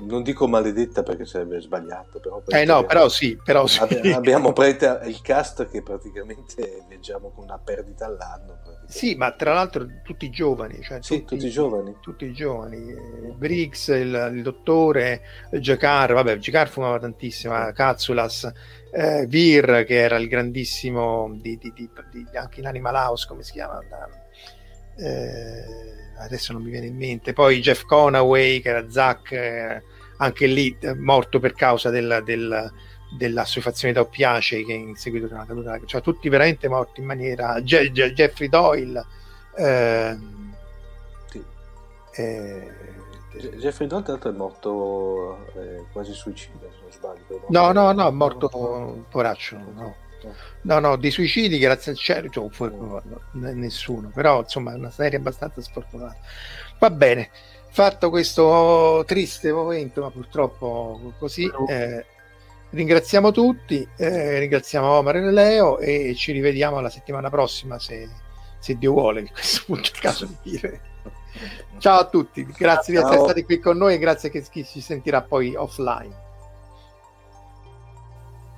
non dico maledetta perché sarebbe sbagliato, però eh no, abbiamo, però sì, però sì. Abbiamo il cast che praticamente viaggiamo con una perdita all'anno. Sì, ma tra l'altro tutti giovani, cioè sì, tutti, tutti giovani, tutti giovani. Briggs, il, il dottore, Jakar, vabbè, Jakar fumava tantissimo, Katsulas, eh, Vir, che era il grandissimo di, di, di, di, anche in Animal House, come si chiama? Eh, adesso non mi viene in mente. Poi Jeff Conaway, che era Zack, eh, anche lì eh, morto per causa del, del, dell'assuefazione da oppiacei, che in seguito è una caduta, cioè tutti veramente morti in maniera. Je- Je- Jeffrey Doyle, eh, sì. eh, Je- Jeffrey Doyle tra l'altro è morto eh, quasi suicida, se non sbaglio. No, no, no, è morto no. Poraccio, no. No, no, di suicidi grazie al cielo, cioè, nessuno, però insomma è una serie abbastanza sfortunata. Va bene, fatto questo triste momento, ma purtroppo così, eh, ringraziamo tutti, eh, ringraziamo Omar e Leo, e ci rivediamo la settimana prossima, se, se Dio vuole, in questo punto è il caso di dire. Ciao a tutti, grazie Ciao. di essere stati qui con noi, e grazie che chi ci sentirà poi offline.